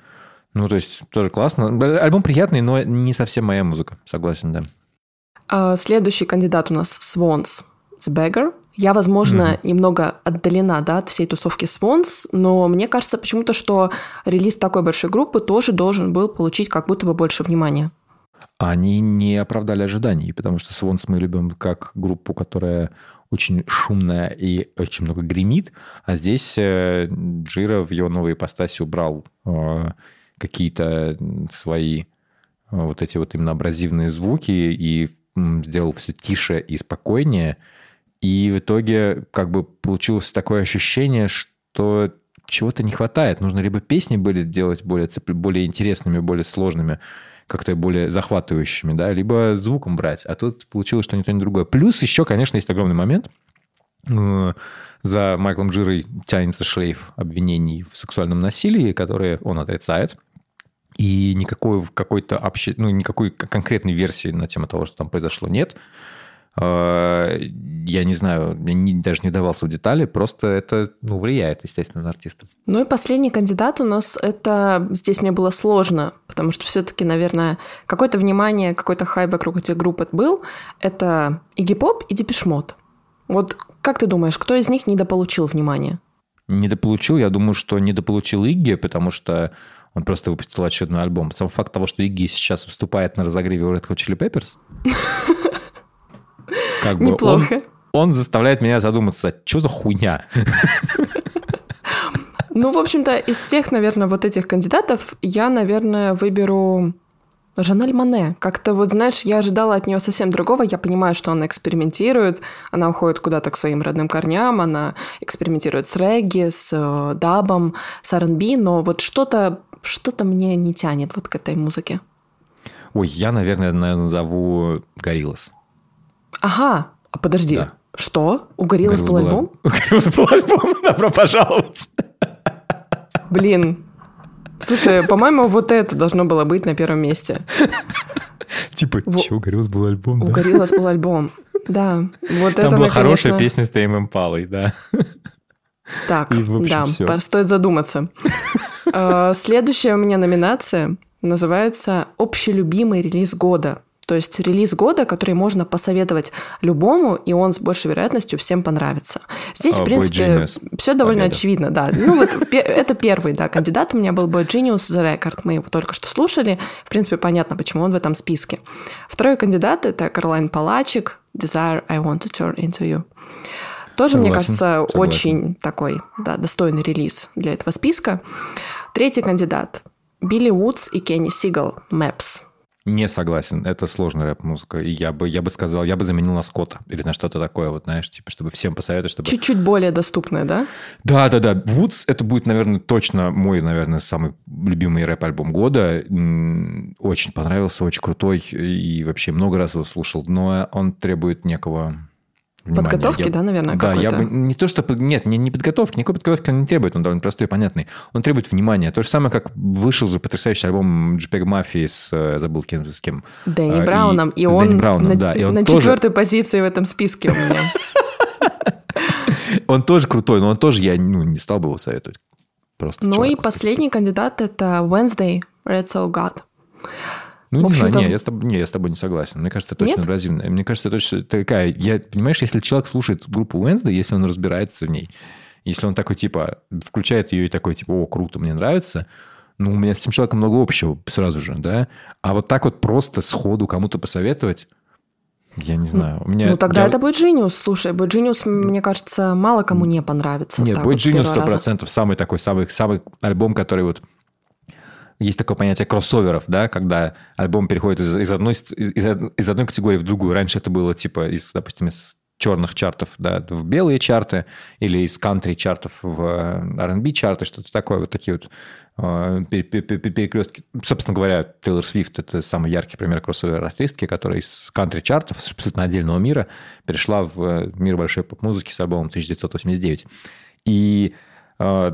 Ну, то есть тоже классно. Альбом приятный, но не совсем моя музыка, согласен, да. Следующий кандидат у нас Swans, The Beggar. Я, возможно, mm-hmm. немного отдалена, да, от всей тусовки Swans, но мне кажется почему-то, что релиз такой большой группы тоже должен был получить как будто бы больше внимания. Они не оправдали ожиданий, потому что Swans мы любим как группу, которая очень шумная и очень много гремит, а здесь Джира в ее новой ипостаси убрал какие-то свои вот эти вот именно абразивные звуки и сделал все тише и спокойнее. И в итоге как бы получилось такое ощущение, что чего-то не хватает. Нужно либо песни были делать более, более интересными, более сложными, как-то более захватывающими, да, либо звуком брать. А тут получилось, что ни то, ни другое. Плюс еще, конечно, есть огромный момент. За Майклом Джирой тянется шлейф обвинений в сексуальном насилии, которые он отрицает. И никакой, какой-то обще... ну, никакой конкретной версии на тему того, что там произошло, нет. Я не знаю, я не, даже не давался в детали, просто это ну, влияет, естественно, на артиста. Ну и последний кандидат у нас, это здесь мне было сложно, потому что все-таки, наверное, какое-то внимание, какой-то хайп вокруг этих групп был. Это Iggy Pop и Depeche Mode. Вот как ты думаешь, кто из них недополучил внимания? Недополучил, я думаю, что недополучил Игги, потому что он просто выпустил очередной альбом. Сам факт того, что Игги сейчас выступает на разогреве у Red Hot Chili Peppers, как бы он, он заставляет меня задуматься, что за хуйня? Ну, в общем-то, из всех, наверное, вот этих кандидатов я, наверное, выберу Жанель Моне. Как-то вот, знаешь, я ожидала от нее совсем другого. Я понимаю, что она экспериментирует, она уходит куда-то к своим родным корням, она экспериментирует с регги, с э, дабом, с ар энд би, но вот что-то, что-то мне не тянет вот к этой музыке. Ой, я, наверное, назову Gorillaz. Ага, а подожди, да. Что? У Gorillaz был альбом? У Gorillaz был альбом, добро пожаловать. Блин. Слушай, по-моему, вот это должно было быть на первом месте. Типа, че, у Gorillaz был альбом? У Gorillaz был альбом, да. Там была хорошая песня с Tame Impala, да. Так, да, стоит задуматься. Следующая у меня номинация называется «Общелюбимый релиз года». То есть релиз года, который можно посоветовать любому, и он с большей вероятностью всем понравится. Здесь, oh, в принципе, все довольно Победа. очевидно. Да. Ну, вот это первый да, кандидат у меня был Boy Genius, The Record. Мы его только что слушали. В принципе, понятно, почему он в этом списке. Второй кандидат – это Карлайн Палачик, Desire I Want to Turn Into You. Тоже, согласен, мне кажется, согласен. Очень такой, да, достойный релиз для этого списка. Третий кандидат. Билли Вудс и Кенни Сигал. Maps. Не согласен. Это сложная рэп-музыка. И я бы, я бы сказал, я бы заменил на Скотта. Или на что-то такое, вот, знаешь, типа, чтобы всем посоветовать, чтобы... Чуть-чуть более доступное, да? Да-да-да. Вудс, это будет, наверное, точно мой, наверное, самый любимый рэп-альбом года. Очень понравился, очень крутой. И вообще много раз его слушал. Но он требует некого... Внимание. Подготовки, я, да, наверное, да, какой-то? Да, я бы... Не то, что... Нет, не, не подготовки. Никакой подготовки он не требует. Он довольно простой и понятный. Он требует внимания. То же самое, как вышел же потрясающий альбом JPEG Mafia с... Забыл кем, с кем. Дэнни а, Брауном. И, и он, Дэнни Брауном, на, да. И он на тоже... четвертой позиции в этом списке у меня. Он тоже крутой, но он тоже... Я не стал бы его советовать. Ну и последний кандидат — это Wednesday, Red Soul God. Ну, в не знаю, не, я с тобой, не, я с тобой не согласен. Мне кажется, это очень абразивно. Мне кажется, это очень такая... Я, понимаешь, если человек слушает группу Wednesday, если он разбирается в ней, если он такой, типа, включает ее и такой, типа, о, круто, мне нравится, ну, у меня с этим человеком много общего сразу же, да? А вот так вот просто сходу кому-то посоветовать... Я не знаю. У меня, ну, тогда я... это Boy Genius. Слушай, Boy Genius, мне кажется, мало кому не понравится. Нет, Boy Genius сто процентов самый такой, самый, самый альбом, который вот... Есть такое понятие кроссоверов, да, когда альбом переходит из, из, одной, из, из одной категории в другую. Раньше это было типа, из, допустим, из черных чартов, да, в белые чарты, или из кантри-чартов в ар энд би-чарты, что-то такое, вот такие вот э, перекрестки. Собственно говоря, Тейлор Свифт – это самый яркий пример кроссовер-артистки, которая из кантри-чартов, с абсолютно отдельного мира, перешла в мир большой поп-музыки с альбомом тысяча девятьсот восемьдесят девятый. И э,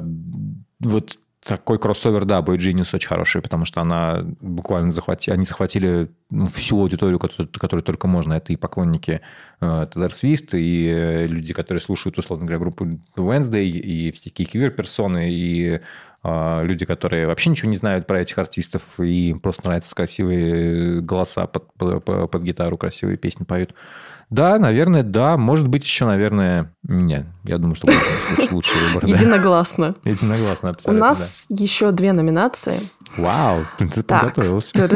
вот... Такой кроссовер, да, Boy Genius очень хороший, потому что она буквально захватила, они захватили ну, всю аудиторию, которую, которую только можно. Это и поклонники э, Тейлор Свифт, и э, люди, которые слушают, условно говоря, группу Wednesday, и всякие квир-персоны, и э, люди, которые вообще ничего не знают про этих артистов, и им просто нравятся красивые голоса под, под, под гитару, красивые песни поют. Да, наверное, да. Может быть, еще, наверное... Нет, я думаю, что лучший выбор. Единогласно. Единогласно, абсолютно. У нас еще две номинации. Вау, ты подготовился.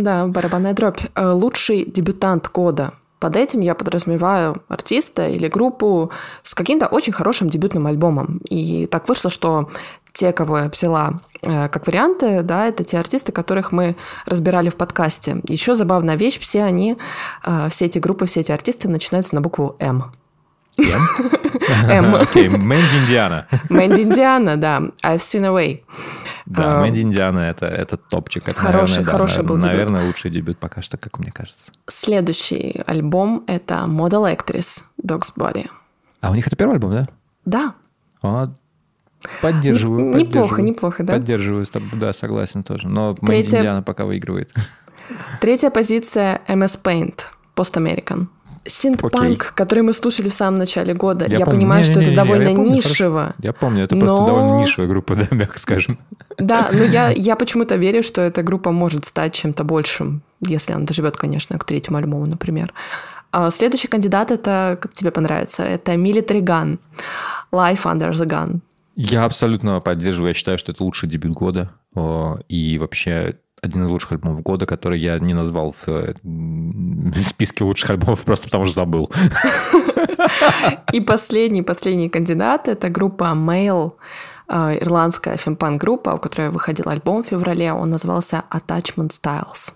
Да, барабанная дробь. Лучший дебютант года. Под этим я подразумеваю артиста или группу с каким-то очень хорошим дебютным альбомом. И так вышло, что те, кого я взяла э, как варианты, да, это те артисты, которых мы разбирали в подкасте. Еще забавная вещь, все они, э, все эти группы, все эти артисты начинаются на букву «М». «М»? «М». Окей, Мэнди Индиана. Мэнди Индиана, да. I've seen a way. Да, Мэнди Индиана – это топчик. Это, хороший, наверное, хороший да, был наверное, дебют. Наверное, лучший дебют пока что, как мне кажется. Следующий альбом – это Model Actress, Dog's Body. А у них это первый альбом, да? Да. А, Поддерживаю, не, поддерживаю. Неплохо, неплохо, да? Поддерживаю, да, согласен тоже. Но Мэнди Индиана пока выигрывает. Третья позиция – эм эс Paint, Post American. Синт-панк, который мы слушали в самом начале года. Я, я помню, понимаю, не, что не, это не, довольно я помню, нишево. Хорошо. Я помню, это но... просто довольно нишевая группа, да, мягко скажем. Да, но я, я почему-то верю, что эта группа может стать чем-то большим, если она доживет, конечно, к третьему альбому, например. А следующий кандидат, это, как тебе понравится, это Military Gun, Life Under the Gun. Я абсолютно поддерживаю. Я считаю, что это лучший дебют года. И вообще один из лучших альбомов года, который я не назвал в списке лучших альбомов, просто потому что забыл. И последний, последний кандидат – это группа Mail, ирландская фемпанк-группа, у которой выходил альбом в феврале. Он назывался Attachment Styles.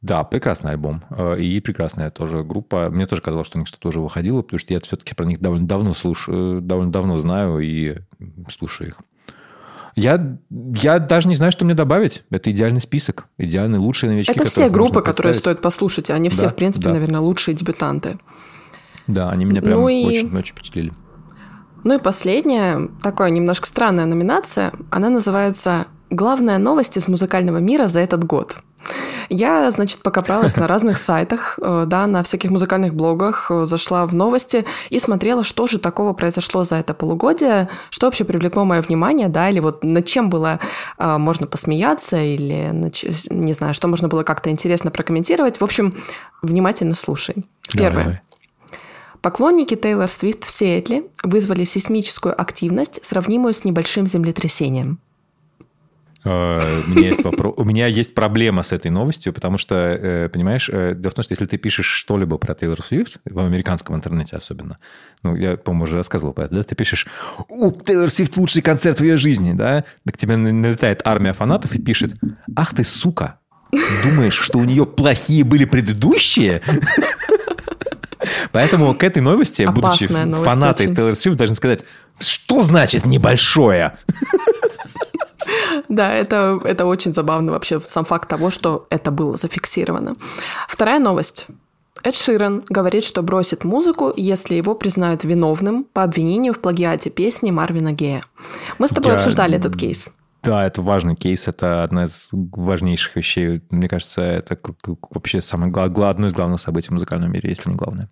Да, прекрасный альбом. И прекрасная тоже группа. Мне тоже казалось, что у них что-то уже выходило, потому что я все-таки про них довольно давно слушаю, довольно давно знаю и слушаю их. Я, я даже не знаю, что мне добавить. Это идеальный список. Идеальные лучшие новички. Это все группы, которые стоит послушать. Они все, да, в принципе, да, наверное, лучшие дебютанты. Да, они меня прям ну и... очень, очень впечатлили. Ну и последняя, такая немножко странная номинация. Она называется «Главная новость из музыкального мира за этот год». Я, значит, покопалась на разных сайтах, да, на всяких музыкальных блогах, зашла в новости и смотрела, что же такого произошло за это полугодие, что вообще привлекло мое внимание, да, или вот над чем было э, можно посмеяться, или, не знаю, что можно было как-то интересно прокомментировать. В общем, внимательно слушай. Первое. Давай. Поклонники Тейлор Свифт в Сиэтле вызвали сейсмическую активность, сравнимую с небольшим землетрясением. У меня есть проблема с этой новостью, потому что, понимаешь, дело в том, что если ты пишешь что-либо про Тейлор Свифт, в американском интернете особенно, ну, я, по-моему, уже рассказывал про это, да, ты пишешь: «О, Тейлор Свифт — лучший концерт в ее жизни», да, так тебе налетает армия фанатов и пишет: «Ах ты, сука, думаешь, что у нее плохие были предыдущие?» Поэтому к этой новости, будучи фанатой Тейлор Свифт, должен сказать: что значит небольшое? Да, это, это очень забавно вообще, сам факт того, что это было зафиксировано. Вторая новость. Эд Ширан говорит, что бросит музыку, если его признают виновным по обвинению в плагиате песни Марвина Гея. Мы с тобой Я... обсуждали этот кейс. Да, это важный кейс, это одна из важнейших вещей. Мне кажется, это вообще самое главное, одно из главных событий в музыкальном мире, если не главное.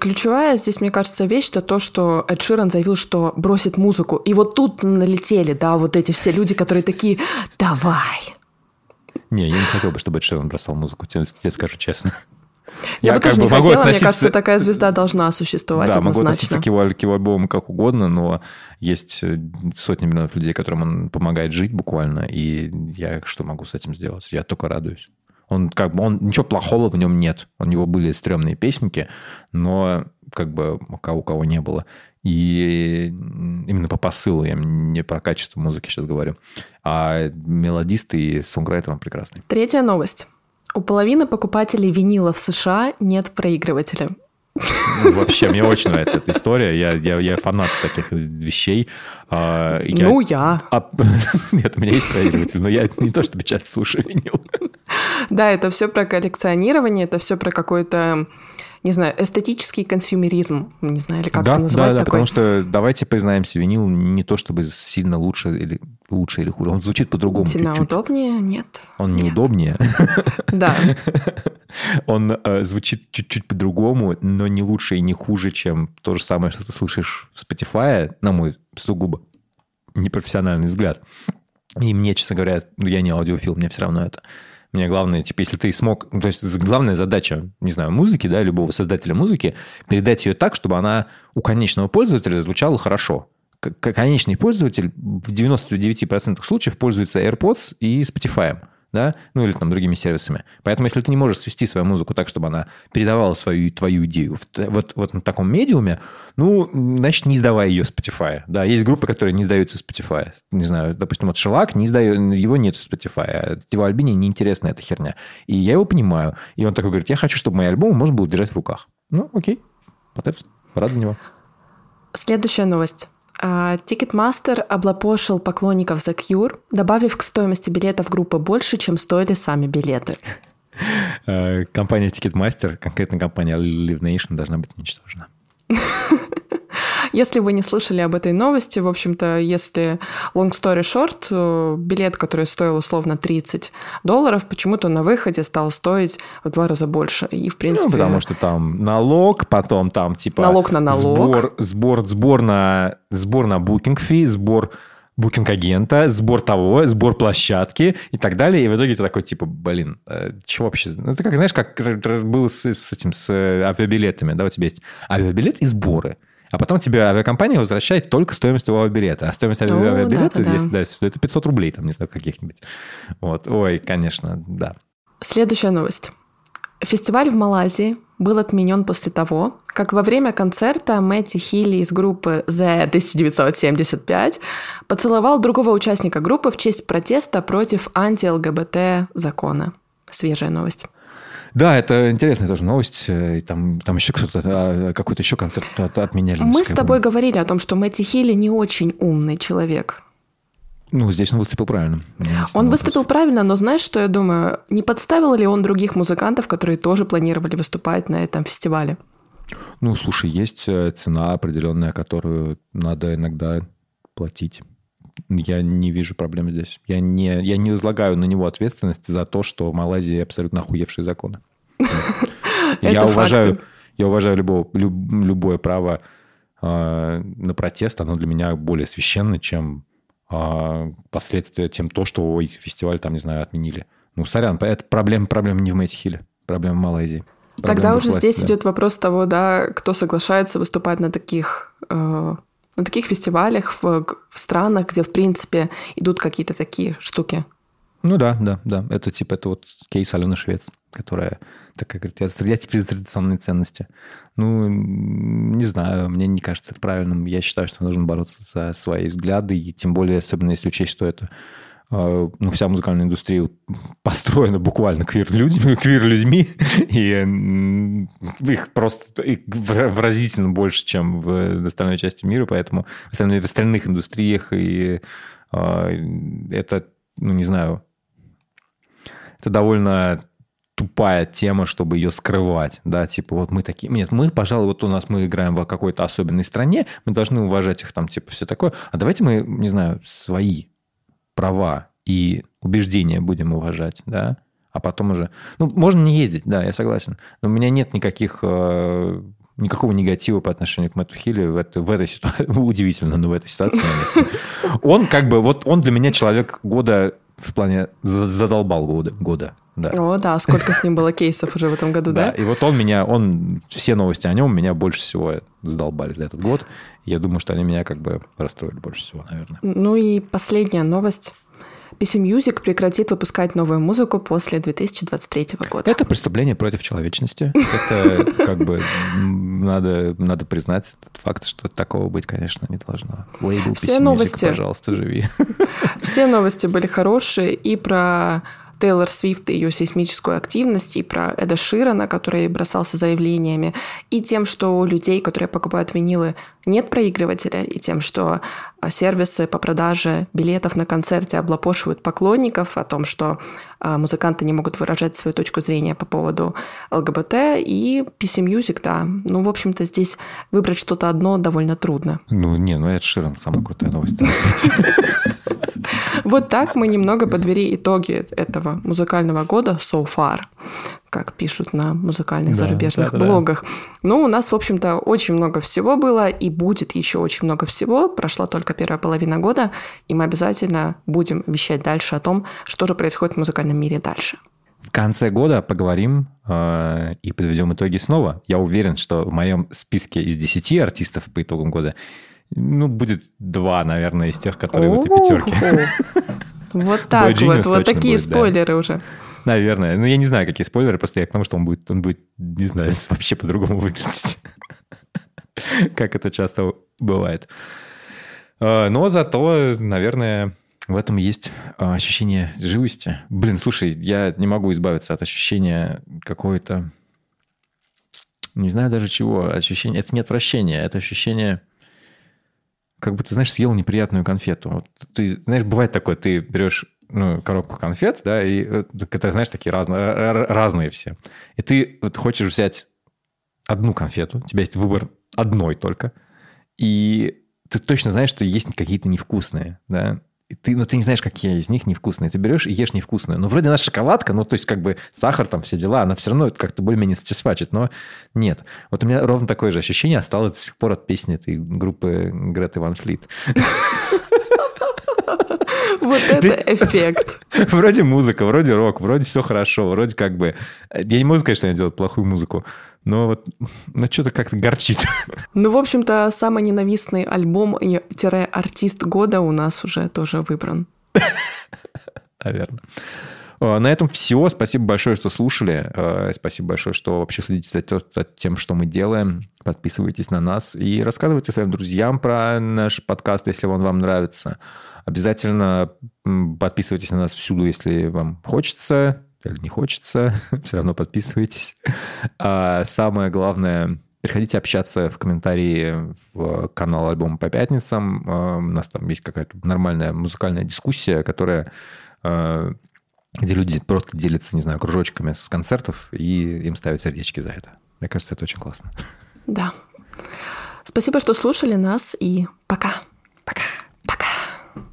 Ключевая здесь, мне кажется, вещь, это то, что Эд Ширан заявил, что бросит музыку. И вот тут налетели, да, вот эти все люди, которые такие: «Давай!» Не, я не хотел бы, чтобы Эд Ширан бросал музыку, тебе, тебе скажу честно. Я, я бы тоже бы не хотела, относиться... мне кажется, такая звезда должна существовать, да, однозначно. Да, могу относиться к его, к его альбому как угодно, но есть сотни миллионов людей, которым он помогает жить буквально, и я что могу с этим сделать? Я только радуюсь. Он как бы, он, ничего плохого в нем нет. У него были стрёмные песенки, но как бы у кого, у кого не было. И именно по посылу, я не про качество музыки сейчас говорю. А мелодист и сонграйтер он прекрасный. Третья новость. У половины покупателей винила в США нет проигрывателя. Ну, вообще, мне очень нравится эта история. Я, я, я фанат таких вещей. Я... Ну, я. А... Нет, у меня есть проигрыватель, но я не то чтобы часто слушаю винил. Да, это все про коллекционирование, это все про какой-то, не знаю, эстетический консюмеризм, не знаю, или как да, это называть. Да, да, такой. Потому что, давайте признаемся, винил не то чтобы сильно лучше или... лучше или хуже. Он звучит по-другому чуть-чуть. Сильно удобнее? Нет. Он неудобнее? Да. Он звучит чуть-чуть по-другому, но не лучше и не хуже, чем то же самое, что ты слышишь в Spotify, на мой сугубо непрофессиональный взгляд. И мне, честно говоря, я не аудиофил, мне все равно это. Мне главное, типа, если ты смог... То есть главная задача, не знаю, музыки, да, любого создателя музыки, передать ее так, чтобы она у конечного пользователя звучала хорошо. Конечный пользователь в девяносто девять процентов случаев пользуется AirPods и Spotify, да, ну или там другими сервисами. Поэтому, если ты не можешь свести свою музыку так, чтобы она передавала свою твою идею в, вот, вот на таком медиуме, ну, значит, не издавай ее Spotify. Да, есть группы, которые не издаются Spotify. Не знаю, допустим, вот Шелак, не изда... его нет в Spotify. А Стиву Альбини неинтересна эта херня. И я его понимаю. И он такой говорит: я хочу, чтобы мои альбомы можно было держать в руках. Ну, окей, Потепс, рад за него. Следующая новость. Ticketmaster облапошил поклонников The Cure, добавив к стоимости билетов группы больше, чем стоили сами билеты. Компания Ticketmaster, конкретно компания Live Nation, должна быть уничтожена. Если вы не слышали об этой новости, в общем-то, если long story short, билет, который стоил условно тридцать долларов, почему-то на выходе стал стоить в два раза больше. И, в принципе... Ну, потому что там налог, потом там типа... Налог на налог. Сбор, сбор, сбор на сбор на booking fee, сбор букинг-агента, сбор того, сбор площадки и так далее. И в итоге ты такой, типа, блин, чего вообще... Ну, это как, знаешь, как было с, с этим, с авиабилетами, да, у тебя есть авиабилет и сборы. А потом тебе авиакомпания возвращает только стоимость его билета. А стоимость О, авиабилета, да, да. Если, да, это пятьсот рублей, там, не знаю, каких-нибудь. Вот. Ой, конечно, да. Следующая новость. Фестиваль в Малайзии был отменен после того, как во время концерта Мэтти Хилли из группы The тысяча девятьсот семьдесят пять поцеловал другого участника группы в честь протеста против анти-ЛГБТ закона. Свежая новость. Да, это интересная тоже новость. Там, там еще кто-то, какой-то еще концерт отменяли. Мы с тобой говорили о том, что Мэтти Хилли не очень умный человек. Ну, здесь он выступил правильно. Он выступил правильно, но знаешь, что я думаю? Не подставил ли он других музыкантов, которые тоже планировали выступать на этом фестивале? Ну, слушай, есть цена определенная, которую надо иногда платить. Я не вижу проблем здесь. Я не, я не возлагаю на него ответственность за то, что в Малайзии абсолютно охуевшие законы. Я уважаю, я уважаю любого, люб, любое право э, на протест. Оно для меня более священно, чем э, последствия, чем то, что ой, фестиваль там, не знаю, отменили. Ну, сорян, это проблема, проблема не в Мэтти Хилле, проблема в Малайзии. Проблема Тогда уже власти, здесь да. идет вопрос того, да, кто соглашается выступать на таких... Э... На таких фестивалях в, в странах, где, в принципе, идут какие-то такие штуки. Ну да, да, да. Это типа это вот кейс Алены Швец, которая такая говорит, я, я теперь за традиционные ценности. Ну, не знаю, мне не кажется это правильным. Я считаю, что нужно бороться за свои взгляды, и тем более, особенно если учесть, что это ну, вся музыкальная индустрия построена буквально квир-людьми, квир-людьми и их просто их выразительно больше, чем в остальной части мира, поэтому в остальных, в остальных индустриях и это, ну, не знаю, это довольно тупая тема, чтобы ее скрывать, да, типа вот мы такие, нет, мы, пожалуй, вот у нас мы играем в какой-то особенной стране, мы должны уважать их там, типа, все такое, а давайте мы, не знаю, свои права и убеждения будем уважать, да, а потом уже... Ну, можно не ездить, да, я согласен, но у меня нет никаких, э, никакого негатива по отношению к Мэтту Хилли в, это, в этой ситуации, удивительно, но в этой ситуации. Он как бы, вот он для меня человек года в плане задолбал года, года, да. О, да, сколько с ним было кейсов уже в этом году, да? Да, и вот он меня, он, все новости о нем меня больше всего задолбали за этот год. Я думаю, что они меня как бы расстроили больше всего, наверное. Ну и последняя новость. пи си Music прекратит выпускать новую музыку после две тысячи двадцать третьего года. Это преступление против человечности. Это как бы надо, надо признать этот факт, что такого быть, конечно, не должно. Лейбл пи си Music, пожалуйста, живи. Все новости были хорошие и про Тейлор Свифт и ее сейсмическую активность, и про Эда Ширана, который бросался заявлениями, и тем, что у людей, которые покупают винилы, нет проигрывателя, и тем, что сервисы по продаже билетов на концерте облапошивают поклонников, о том, что музыканты не могут выражать свою точку зрения по поводу ЛГБТ, и пи си Music, да. Ну, в общем-то, здесь выбрать что-то одно довольно трудно. Ну, не, ну Эд Ширан самая крутая новость. Вот так мы немного подвели итоги этого музыкального года so far, как пишут на музыкальных да, зарубежных да, блогах. Да. Но у нас, в общем-то, очень много всего было, и будет еще очень много всего. Прошла только первая половина года, и мы обязательно будем вещать дальше о том, что же происходит в музыкальном мире дальше. В конце года поговорим э, и подведем итоги снова. Я уверен, что в моем списке из десяти артистов по итогам года ну, будет два, наверное, из тех, которые в этой пятерке. Вот так вот, вот такие спойлеры уже. Наверное. Ну, я не знаю, какие спойлеры, просто я к тому, что он будет, он будет, не знаю, вообще по-другому выглядеть. Как это часто бывает. Но зато, наверное, в этом есть ощущение живости. Блин, слушай, я не могу избавиться от ощущения какого-то... Не знаю даже чего. Ощущение... Это не отвращение, это ощущение... Как будто, знаешь, съел неприятную конфету. Вот ты, знаешь, бывает такое, ты берешь ну, коробку конфет, да, и, которые, знаешь, такие разные, разные все. И ты вот хочешь взять одну конфету, у тебя есть выбор одной только, и ты точно знаешь, что есть какие-то невкусные, да. И ты, но ты не знаешь, какие из них невкусные. Ты берешь и ешь невкусную. Ну, вроде она шоколадка, ну, то есть как бы сахар там, все дела, она все равно как-то более-менее сатисфачит, но нет. Вот у меня ровно такое же ощущение осталось до сих пор от песни этой группы Греты Ван Флит. Вот это эффект. Вроде музыка, вроде рок, вроде все хорошо, вроде как бы... Я не могу сказать, что они делают плохую музыку, но вот ну, что-то как-то горчит. Ну, в общем-то, самый ненавистный альбом-артист года у нас уже тоже выбран. Наверное. На этом все. Спасибо большое, что слушали. Спасибо большое, что вообще следите за тем, что мы делаем. Подписывайтесь на нас и рассказывайте своим друзьям про наш подкаст, если он вам нравится. Обязательно подписывайтесь на нас всюду, если вам хочется или не хочется. Все равно подписывайтесь. А самое главное, приходите общаться в комментарии в канал «Альбомы по пятницам». У нас там есть какая-то нормальная музыкальная дискуссия, которая... где люди просто делятся, не знаю, кружочками с концертов, и им ставят сердечки за это. Мне кажется, это очень классно. Да. Спасибо, что слушали нас, и пока.